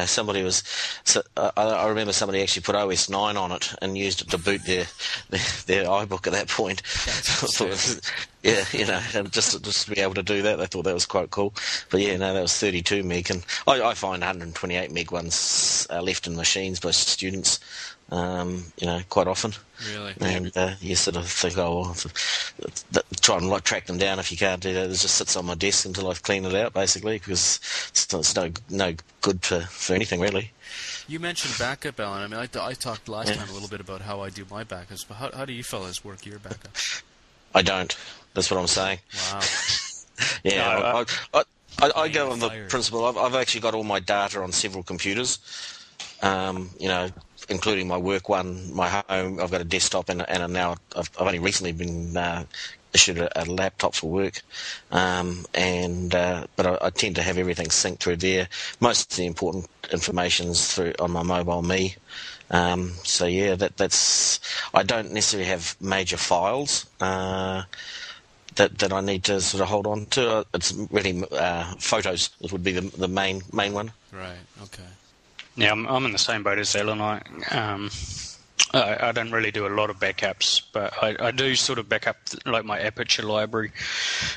somebody was. So I remember somebody actually put OS 9 on it and used it to boot their iBook at that point. And just to be able to do that, they thought that was quite cool. But that was 32 meg, and I find 128 meg ones left in machines by students. Quite often. Really? And you sort of think, try and track them down if you can't do that. It just sits on my desk until I've cleaned it out, basically, because it's no good for anything, really. You mentioned backup, Alan. I mean, I talked last time a little bit about how I do my backups, but how do you fellas work your backup? I don't. That's what I'm saying. Wow. I go on the principle. I've actually got all my data on several computers, including my work one, my home. I've got a desktop, and now I've only recently been issued a laptop for work. But I tend to have everything synced through there. Most of the important information's through on my MobileMe. I don't necessarily have major files that I need to sort of hold on to. It's really photos would be the main one. Right. Okay. Yeah, I'm in the same boat as Alan. I don't really do a lot of backups, but I do sort of back up like my Aperture library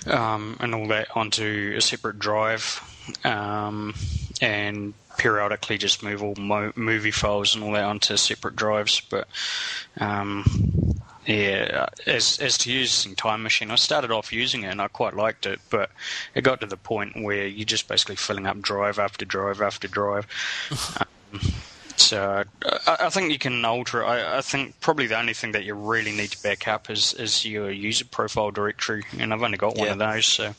and all that onto a separate drive, and periodically just move all movie files and all that onto separate drives. But as to using Time Machine, I started off using it and I quite liked it, but it got to the point where you're just basically filling up drive after drive after drive. So I think you can alter it. I think probably the only thing that you really need to back up is your user profile directory, and I've only got one of those. So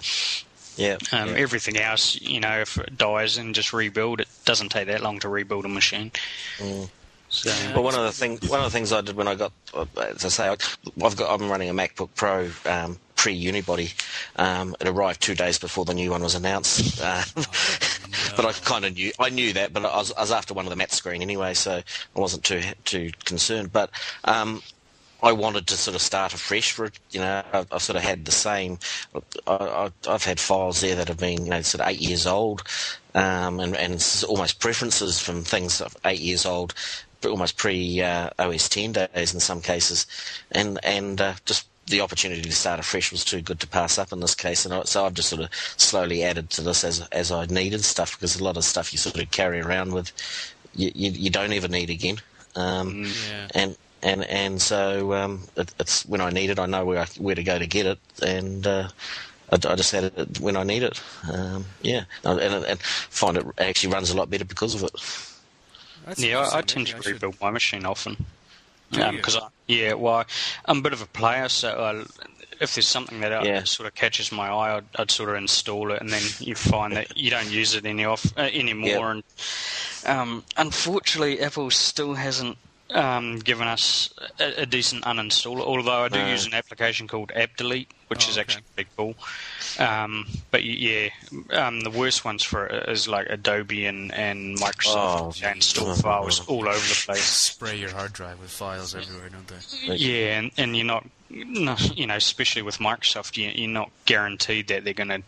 everything else, if it dies and just rebuild, it doesn't take that long to rebuild a machine. Mm. So, well, one of the things I did when I got, as I say, I'm running a MacBook Pro pre-Unibody. It arrived 2 days before the new one was announced, but I kind of knew that. But I was after one of the matte screen anyway, so I wasn't too concerned. But I wanted to sort of start afresh for it. I've sort of had the same. I've had files there that have been sort of 8 years old, and almost preferences from things 8 years old. Almost pre OS 10 days in some cases, and just the opportunity to start afresh was too good to pass up in this case, and so I've just sort of slowly added to this as I needed stuff, because a lot of stuff you sort of carry around with you don't ever need again. And so it's when I need it, I know where to go to get it, and I just had it when I need it. And find it actually runs a lot better because of it. I tend to rebuild my machine often. Because I'm a bit of a player, so if there's something that sort of catches my eye, I'd sort of install it, and then you find that you don't use it anymore. And unfortunately, Apple still hasn't given us a decent uninstaller, although I do use an application called AppDelete, which is actually pretty cool. But the worst ones for it is like Adobe and Microsoft install files all over the place. Spray your hard drive with files everywhere, don't they? Yeah, and you're not, especially with Microsoft, you're not guaranteed that they're going to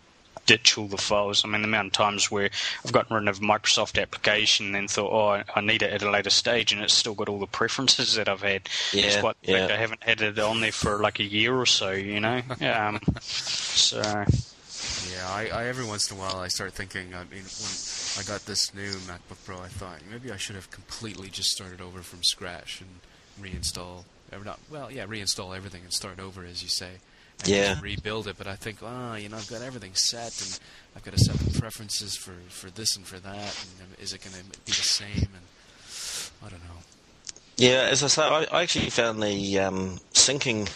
ditch all the files. I mean, the amount of times where I've gotten rid of a Microsoft application and then thought, I need it at a later stage, and it's still got all the preferences that I've had. Despite the fact I haven't had it on there for like a year or so, so... Yeah, I every once in a while I start thinking, when I got this new MacBook Pro, I thought, maybe I should have completely just started over from scratch and reinstall everything and start over, as you say. And rebuild it, but I think, I've got everything set, and I've got to set the preferences for this and for that, and is it going to be the same? And I don't know. Yeah, as I say, I actually found the syncing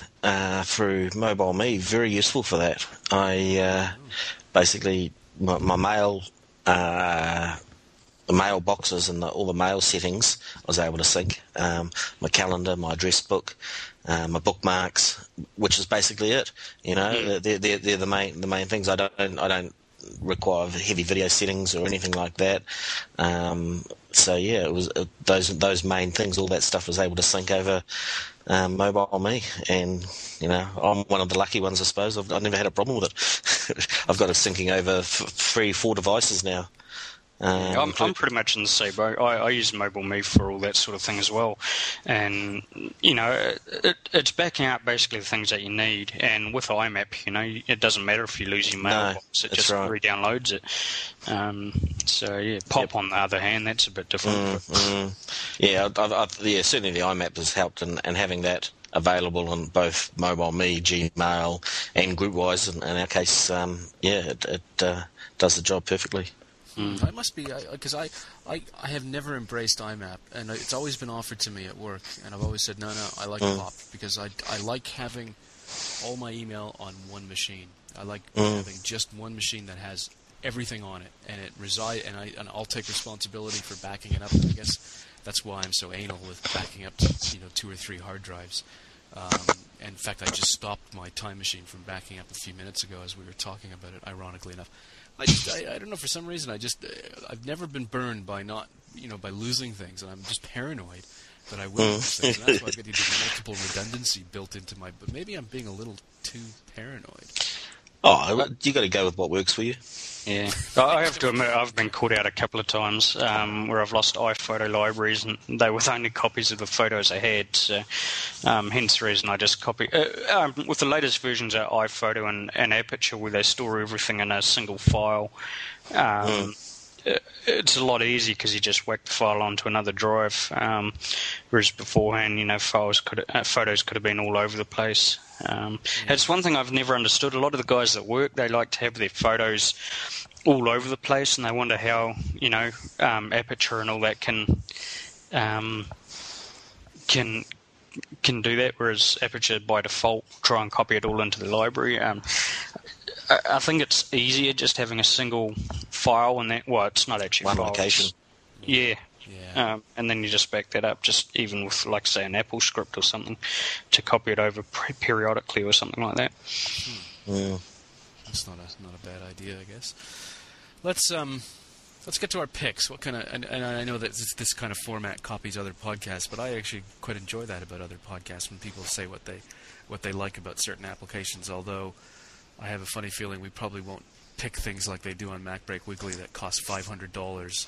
through MobileMe very useful for that. Basically, my mail... the mail boxes and all the mail settings I was able to sync, my calendar, my address book, my bookmarks, which is basically it. They're the main things. I don't require heavy video settings or anything like that. It was those main things. All that stuff was able to sync over MobileMe, and I'm one of the lucky ones, I suppose. I've never had a problem with it. I've got it syncing over 3-4 devices now. I'm pretty much in the same boat. I use MobileMe for all that sort of thing as well, and it's backing up basically the things that you need. And with IMAP, it doesn't matter if you lose your mailbox; it just re-downloads it. Pop on the other hand, that's a bit different. Certainly the IMAP has helped, and having that available on both MobileMe, Gmail, and Groupwise. In our case, it does the job perfectly. I must be, because I have never embraced IMAP, and it's always been offered to me at work, and I've always said, no, I like POP, because I like having all my email on one machine. I like having just one machine that has everything on it, and it resides, and I'll take responsibility for backing it up, and I guess that's why I'm so anal with backing up, 2 or 3 hard drives. In fact, I just stopped my Time Machine from backing up a few minutes ago as we were talking about it, ironically enough. I don't know, for some reason I've never been burned by not by losing things, and I'm just paranoid that I will lose things, and that's why I've got these multiple redundancy built into my. But maybe I'm being a little too paranoid. You got to go with what works for you. Yeah, I have to admit I've been caught out a couple of times where I've lost iPhoto libraries, and they were only copies of the photos I had. So, hence the reason I just copy. With the latest versions of iPhoto and Aperture, where they store everything in a single file, it's a lot easier because you just whack the file onto another drive. Whereas beforehand, photos could have been all over the place. It's one thing I've never understood. A lot of the guys that work, they like to have their photos all over the place, and they wonder how Aperture and all that can do that. Whereas Aperture by default try and copy it all into the library. I think it's easier just having a single file, and that it's not actually one location. Yeah. Yeah. And then you just back that up, just even with, like, say, an Apple script or something, to copy it over periodically or something like that. Yeah. That's not a bad idea, I guess. Let's get to our picks. What kind of? And I know that this kind of format copies other podcasts, but I actually quite enjoy that about other podcasts when people say what they like about certain applications. Although I have a funny feeling we probably won't pick things like they do on MacBreak Weekly that cost $500.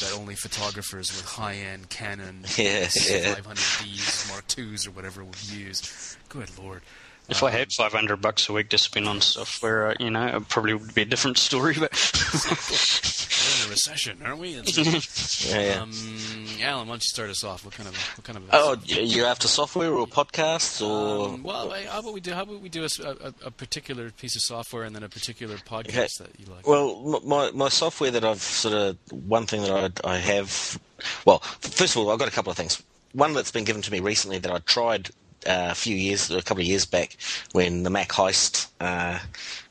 That only photographers with high-end Canon 500Ds, Mark IIs, or whatever would use. Good Lord. If I had $500 a week to spend on software, you know, it probably would be a different story. But we're in a recession, aren't we? Alan, why don't you start us off? What kind of? Oh, you're after software or podcasts or? Well, how about we do? A particular piece of software and then a particular podcast that you like? Well, my software that I've sort of one thing that I have. Well, first of all, I've got a couple of things. One that's been given to me recently that I tried a couple of years back when the Mac Heist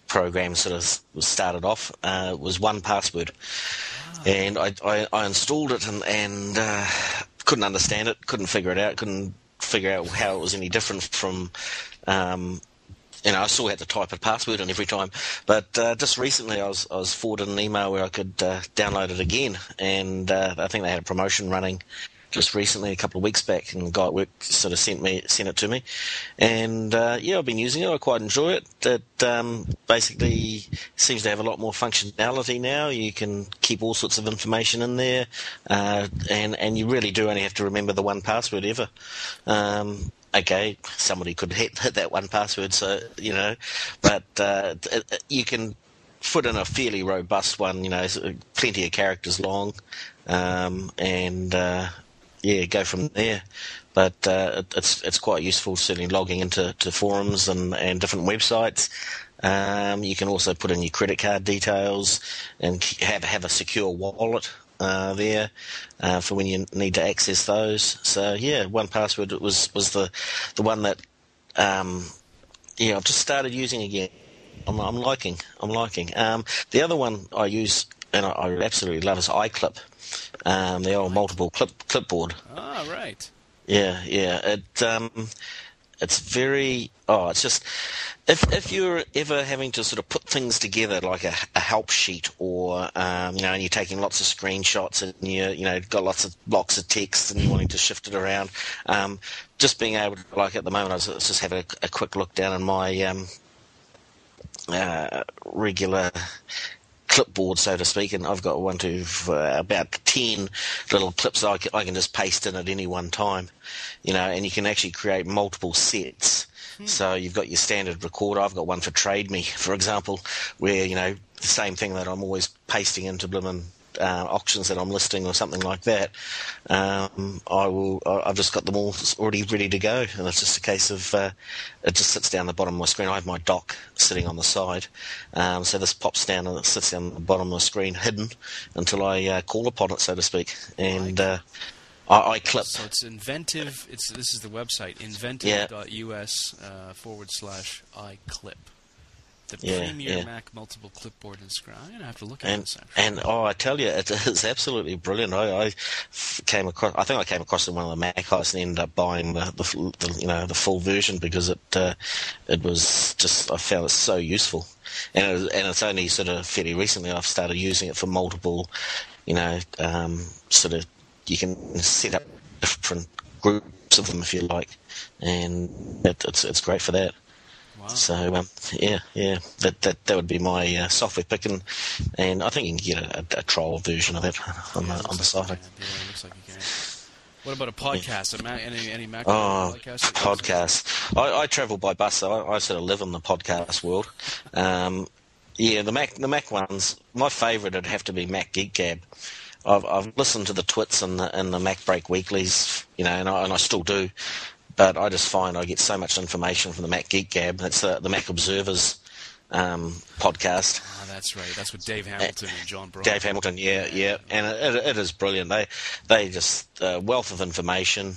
program sort of started off was 1Password. Oh. And I installed it and couldn't understand it, couldn't figure out how it was any different from... And I still had to type a password in every time. But just recently I was forwarded an email where I could download it again. And I think they had a promotion running just recently, a couple of weeks back. And the guy at work sort of sent it to me. And, I've been using it. I quite enjoy it. It basically seems to have a lot more functionality now. You can keep all sorts of information in there. And you really do only have to remember the 1Password ever. Okay, somebody could hit that 1Password, so, you know, but you can put in a fairly robust one, you know, plenty of characters long, go from there. But it's quite useful, certainly logging into forums and different websites. You can also put in your credit card details and have a secure wallet for when you need to access those. So, 1Password was the one that, I've just started using again. I'm liking. The other one I use and I absolutely love is iClip, the old multiple clipboard. Ah, right. Yeah. It's very... it's just... If you're ever having to sort of put things together like a help sheet or, and you're taking lots of screenshots and you got lots of blocks of text and you're wanting to shift it around, just being able to, like at the moment, I was just having a quick look down in my regular clipboard, so to speak, and I've got about 10 little clips I can just paste in at any one time, you know, and you can actually create multiple sets. So you've got your standard record. I've got one for TradeMe, for example, where, you know, the same thing that I'm always pasting into Blimmin auctions that I'm listing or something like that. I've just got them all already ready to go, and it's just a case of it just sits down the bottom of my screen. I have my dock sitting on the side, so this pops down and it sits down the bottom of my screen, hidden until I call upon it, so to speak, and. iClip. So it's inventive. This is the website, inventive.us /iClip. The premier Mac multiple clipboard and screen. I'm going to have to look at this. Actually. And, I tell you, it is absolutely brilliant. I think I came across it in one of the Mac Highs and ended up buying the full version because it was just, I found it so useful. And it's only sort of fairly recently I've started using it for multiple, sort of, you can set up different groups of them if you like, and it's great for that. Wow. So that would be my software pick, and I think you can get a trial version of that on the site. Looks like you can. What about a podcast? Yeah. Any Mac podcast? Podcasts. I travel by bus, so I sort of live in the podcast world. The Mac ones. My favourite would have to be Mac Geek Gab. I've listened to the twits and the Mac Break weeklies, and I still do, but I just find I get so much information from the Mac Geek Gab. That's the Mac Observers podcast. Oh, that's right. That's with Dave Hamilton and John Brown. Dave Hamilton, yeah. And it is brilliant. They just wealth of information.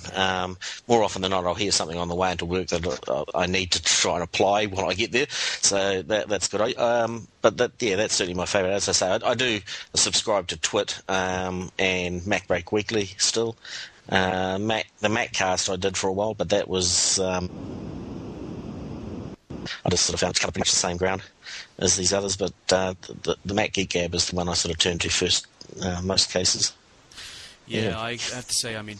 More often than not, I'll hear something on the way into work that I need to try and apply when I get there. So that's good. That's certainly my favourite. As I say, I do subscribe to Twit and Mac Break Weekly still. The Maccast I did for a while, but that was... I just sort of found it's kind of pretty much the same ground as these others, but the Mac Geek Gab is the one I sort of turn to first, most cases. Yeah, I have to say, I mean,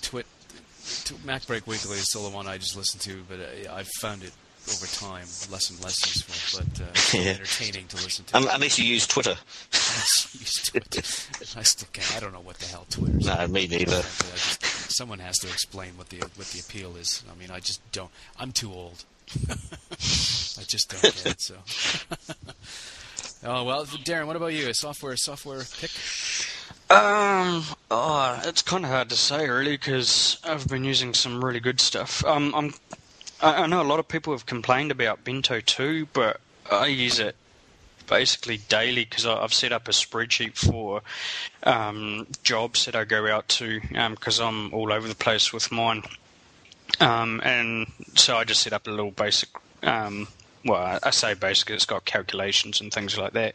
Mac Break Weekly is still the one I just listen to, but I've found it over time less and less useful, but entertaining to listen to. Unless you use Twitter. I still can't. I don't know what the hell Twitter is. No, me neither. Someone has to explain what the appeal is. I mean, I just don't. I'm too old. I just don't get it. So, oh well, Darren, what about you? A software pick? It's kind of hard to say really because I've been using some really good stuff. I know a lot of people have complained about Bento 2, but I use it basically daily because I've set up a spreadsheet for jobs that I go out to because I'm all over the place with mine. And so I just set up a little basic, well, I say basic, it's got calculations and things like that.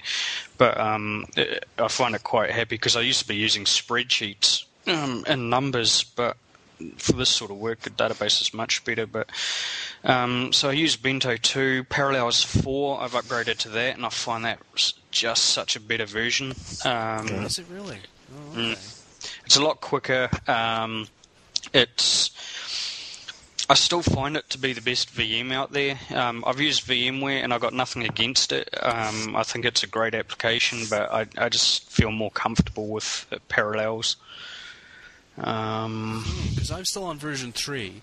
But I find it quite happy because I used to be using spreadsheets and numbers, but for this sort of work, the database is much better. But so I use Bento 2, Parallels 4, I've upgraded to that, and I find that just such a better version. Is it really? Oh, okay. It's a lot quicker. I still find it to be the best VM out there. I've used VMware and I've got nothing against it. I think it's a great application, but I just feel more comfortable with Parallels. Because I'm still on version 3,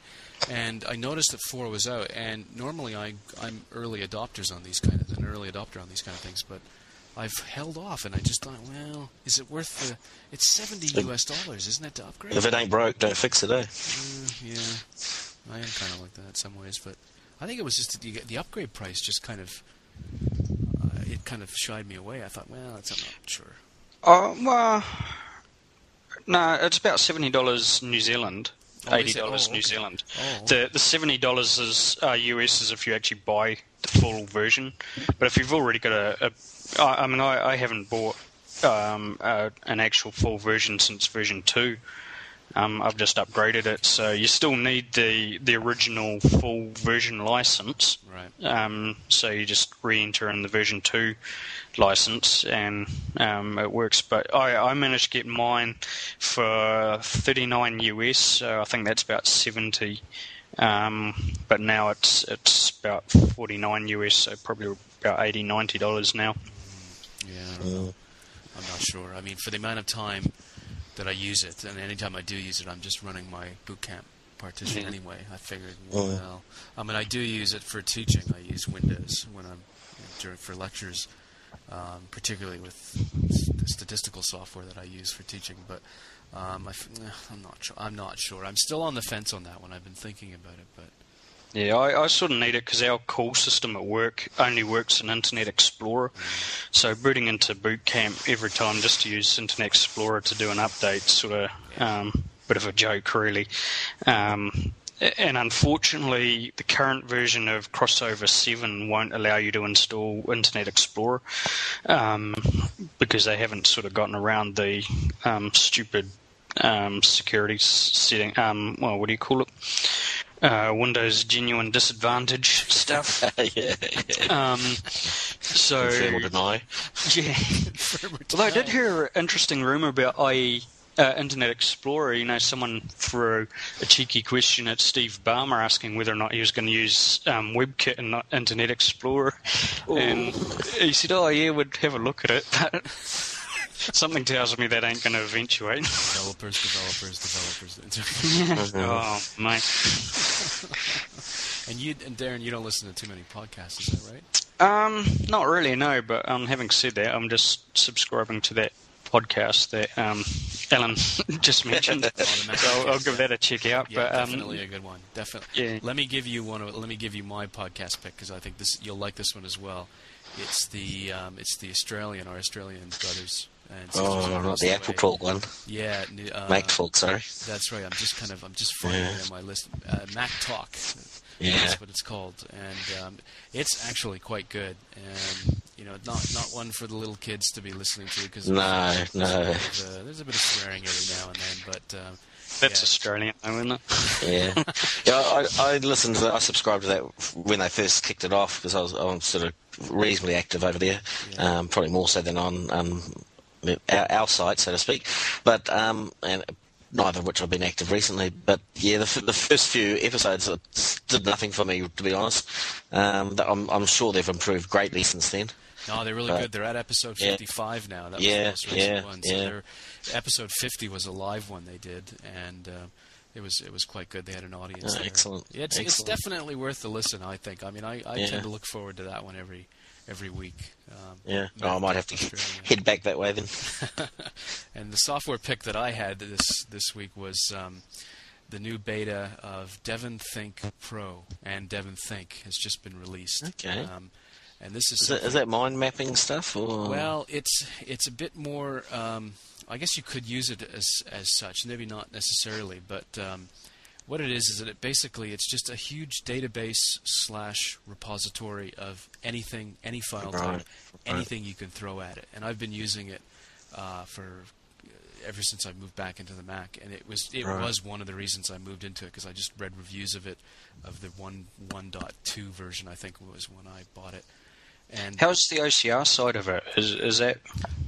and I noticed that 4 was out. And normally I'm an early adopter on these kind of things, but I've held off, and I just thought, well, is it worth the? It's $70 US, isn't it, to upgrade? If it ain't broke, don't fix it, eh? Yeah, I am kind of like that in some ways, but I think it was just the upgrade price just kind of it kind of shied me away. I thought, well, I'm not sure. No, it's about $70 New Zealand. $80 New Zealand. Oh, okay. The $70 is US is if you actually buy the full version. But if you've already got I haven't bought an actual full version since version 2. I've just upgraded it, so you still need the original full version license. Right. So you just re-enter in the version 2 license, and it works. But I managed to get mine for $39 US, so I think that's about 70. But now it's about $49 US, so probably about $80-$90 now. Yeah, I'm not sure. I mean, for the amount of time that I use it, and anytime I do use it, I'm just running my bootcamp partition anyway. I figured, well, I mean, I do use it for teaching. I use Windows when I'm for lectures, particularly with the statistical software that I use for teaching. But I'm not sure. I'm still on the fence on that one. I've been thinking about it, but. Yeah, I sort of need it because our call system at work only works in Internet Explorer. So booting into boot camp every time just to use Internet Explorer to do an update, sort of bit of a joke, really. And unfortunately, the current version of Crossover 7 won't allow you to install Internet Explorer because they haven't sort of gotten around the stupid security setting. Well, what do you call it? Windows genuine disadvantage stuff. So confirm or deny. Yeah. Although I did hear an interesting rumor about IE Internet Explorer. You know, someone threw a cheeky question at Steve Ballmer asking whether or not he was going to use WebKit and not Internet Explorer. Ooh. And he said, "Oh yeah, we'd have a look at it." But something tells me that ain't going to eventuate. Developers. Oh, mate. And Darren, you don't listen to too many podcasts, is that right? Not really, no. But having said that, I'm just subscribing to that podcast that Alan just mentioned. I'll give that a check out. Yeah, but, definitely a good one. Definitely. Yeah. Let me give you my podcast pick because I think you'll like this one as well. It's the our Australian brothers. And not the Apple Talk one. Yeah, Mac Talk. Sorry, that's right. I'm just finding it on my list. Mac Talk. Yeah, that's what it's called, and it's actually quite good. And you know, not one for the little kids to be listening to because there's a bit of swearing every now and then, but. That's Australian, isn't it? Yeah. I listened to that. I subscribed to that when they first kicked it off because I'm sort of reasonably active over there, probably more so than on our site, so to speak. But and neither of which I've been active recently. But yeah, the first few episodes did nothing for me, to be honest. I'm sure they've improved greatly since then. No, they're really good. They're at episode 55 now. That was the most recent one. So episode 50 was a live one they did, and It was quite good. They had an audience. Oh, excellent. It's definitely worth the listen, I think. I mean, I tend to look forward to that one every week. I might have to head back that way then. And the software pick that I had this week was the new beta of DevonThink Pro, and DevonThink has just been released. Okay. And this is that mind mapping stuff, or? Well, it's a bit more. I guess you could use it as such, maybe not necessarily, but what it is that it basically it's just a huge database / repository of anything, any file type, anything you can throw at it. And I've been using it ever since I moved back into the Mac, and it was one of the reasons I moved into it, because I just read reviews of it, of the 1.2 version, I think was when I bought it. And how's the OCR side of it? Is that?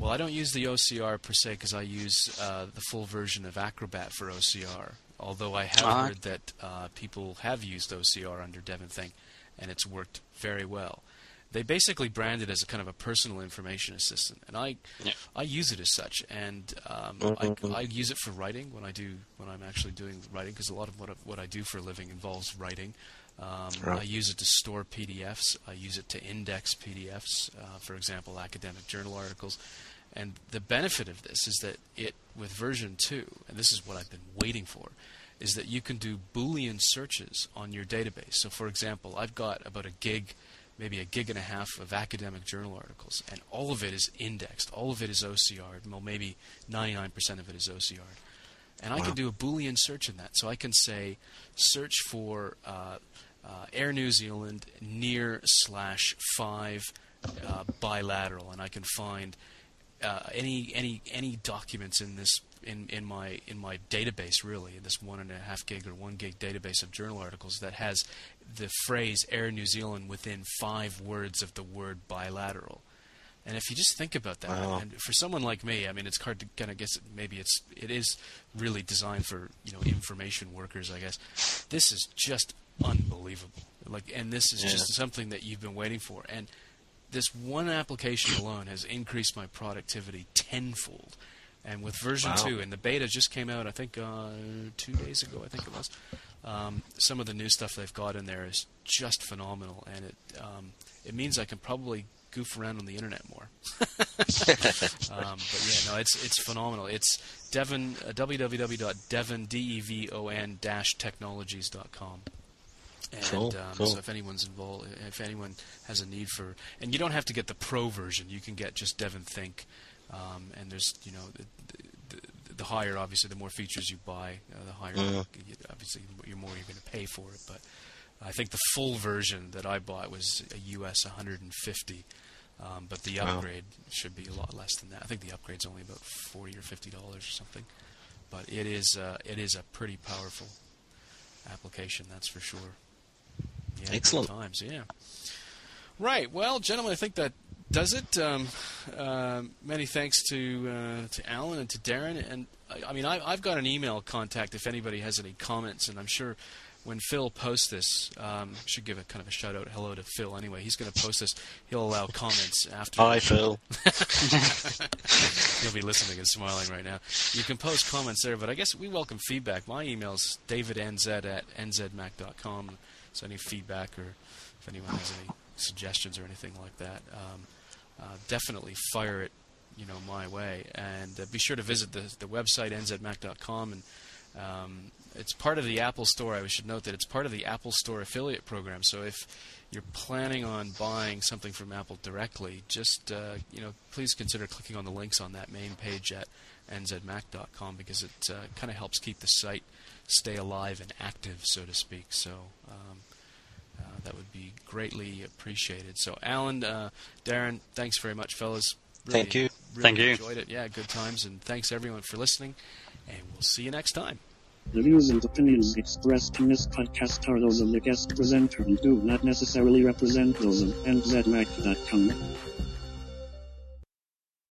Well, I don't use the OCR per se, because I use the full version of Acrobat for OCR. Although I have heard that people have used OCR under DevonThink, and it's worked very well. They basically brand it as a kind of a personal information assistant, and I use it as such, and I use it for writing when I'm actually doing writing, because a lot of what I do for a living involves writing. I use it to store PDFs. I use it to index PDFs, for example, academic journal articles. And the benefit of this is that with version 2, and this is what I've been waiting for, is that you can do Boolean searches on your database. So, for example, I've got about a gig, maybe a gig and a half of academic journal articles, and all of it is indexed. All of it is OCR'd. Well, maybe 99% of it is OCR'd. And I can do a Boolean search in that. So I can say, search for Air New Zealand near /5 bilateral, and I can find any documents in this in my database, really, in this 1.5 gig or 1 gig database of journal articles that has the phrase Air New Zealand within 5 words of the word bilateral. And if you just think about that, and for someone like me, I mean, it's hard to kind of guess. Maybe it is really designed for information workers, I guess. This is just unbelievable. And this is just something that you've been waiting for. And this one application alone has increased my productivity tenfold. And with version 2, and the beta just came out, I think 2 days ago, I think it was. Some of the new stuff they've got in there is just phenomenal, and it means I can probably goof around on the internet more. But yeah, no, it's phenomenal. It's Devon, www.devon-technologies.com. And cool. So if anyone's involved, if anyone has a need for, and you don't have to get the pro version, you can get just DevonThink. And there's, the higher, obviously, the more features you buy, the higher, obviously, the more you're going to pay for it. But I think the full version that I bought was a US $150, but the upgrade should be a lot less than that. I think the upgrade's only about $40 or $50 or something. But it is a pretty powerful application, that's for sure. Yeah, excellent times, yeah. Right, well, gentlemen, I think that does it. Many thanks to Alan and to Darren, and I've got an email contact if anybody has any comments, and I'm sure when Phil posts this, should give a kind of a shout out. Hello to Phil. Anyway, he's going to post this. He'll allow comments after. Hi, Phil. He'll be listening and smiling right now. You can post comments there, but I guess we welcome feedback. My email's davidnz@nzmac.com. So any feedback, or if anyone has any suggestions or anything like that, definitely fire it, my way. And be sure to visit the website nzmac.com, and it's part of the Apple Store. I should note that it's part of the Apple Store affiliate program. So if you're planning on buying something from Apple directly, just please consider clicking on the links on that main page at nzmac.com, because it kind of helps keep the site stay alive and active, so to speak. So that would be greatly appreciated. So Alan, Darren, thanks very much, fellas. Really, thank you. Really enjoyed it. Yeah, good times, and thanks everyone for listening. And we'll see you next time. The views and opinions expressed in this podcast are those of the guest presenter and do not necessarily represent those of NZMac.com.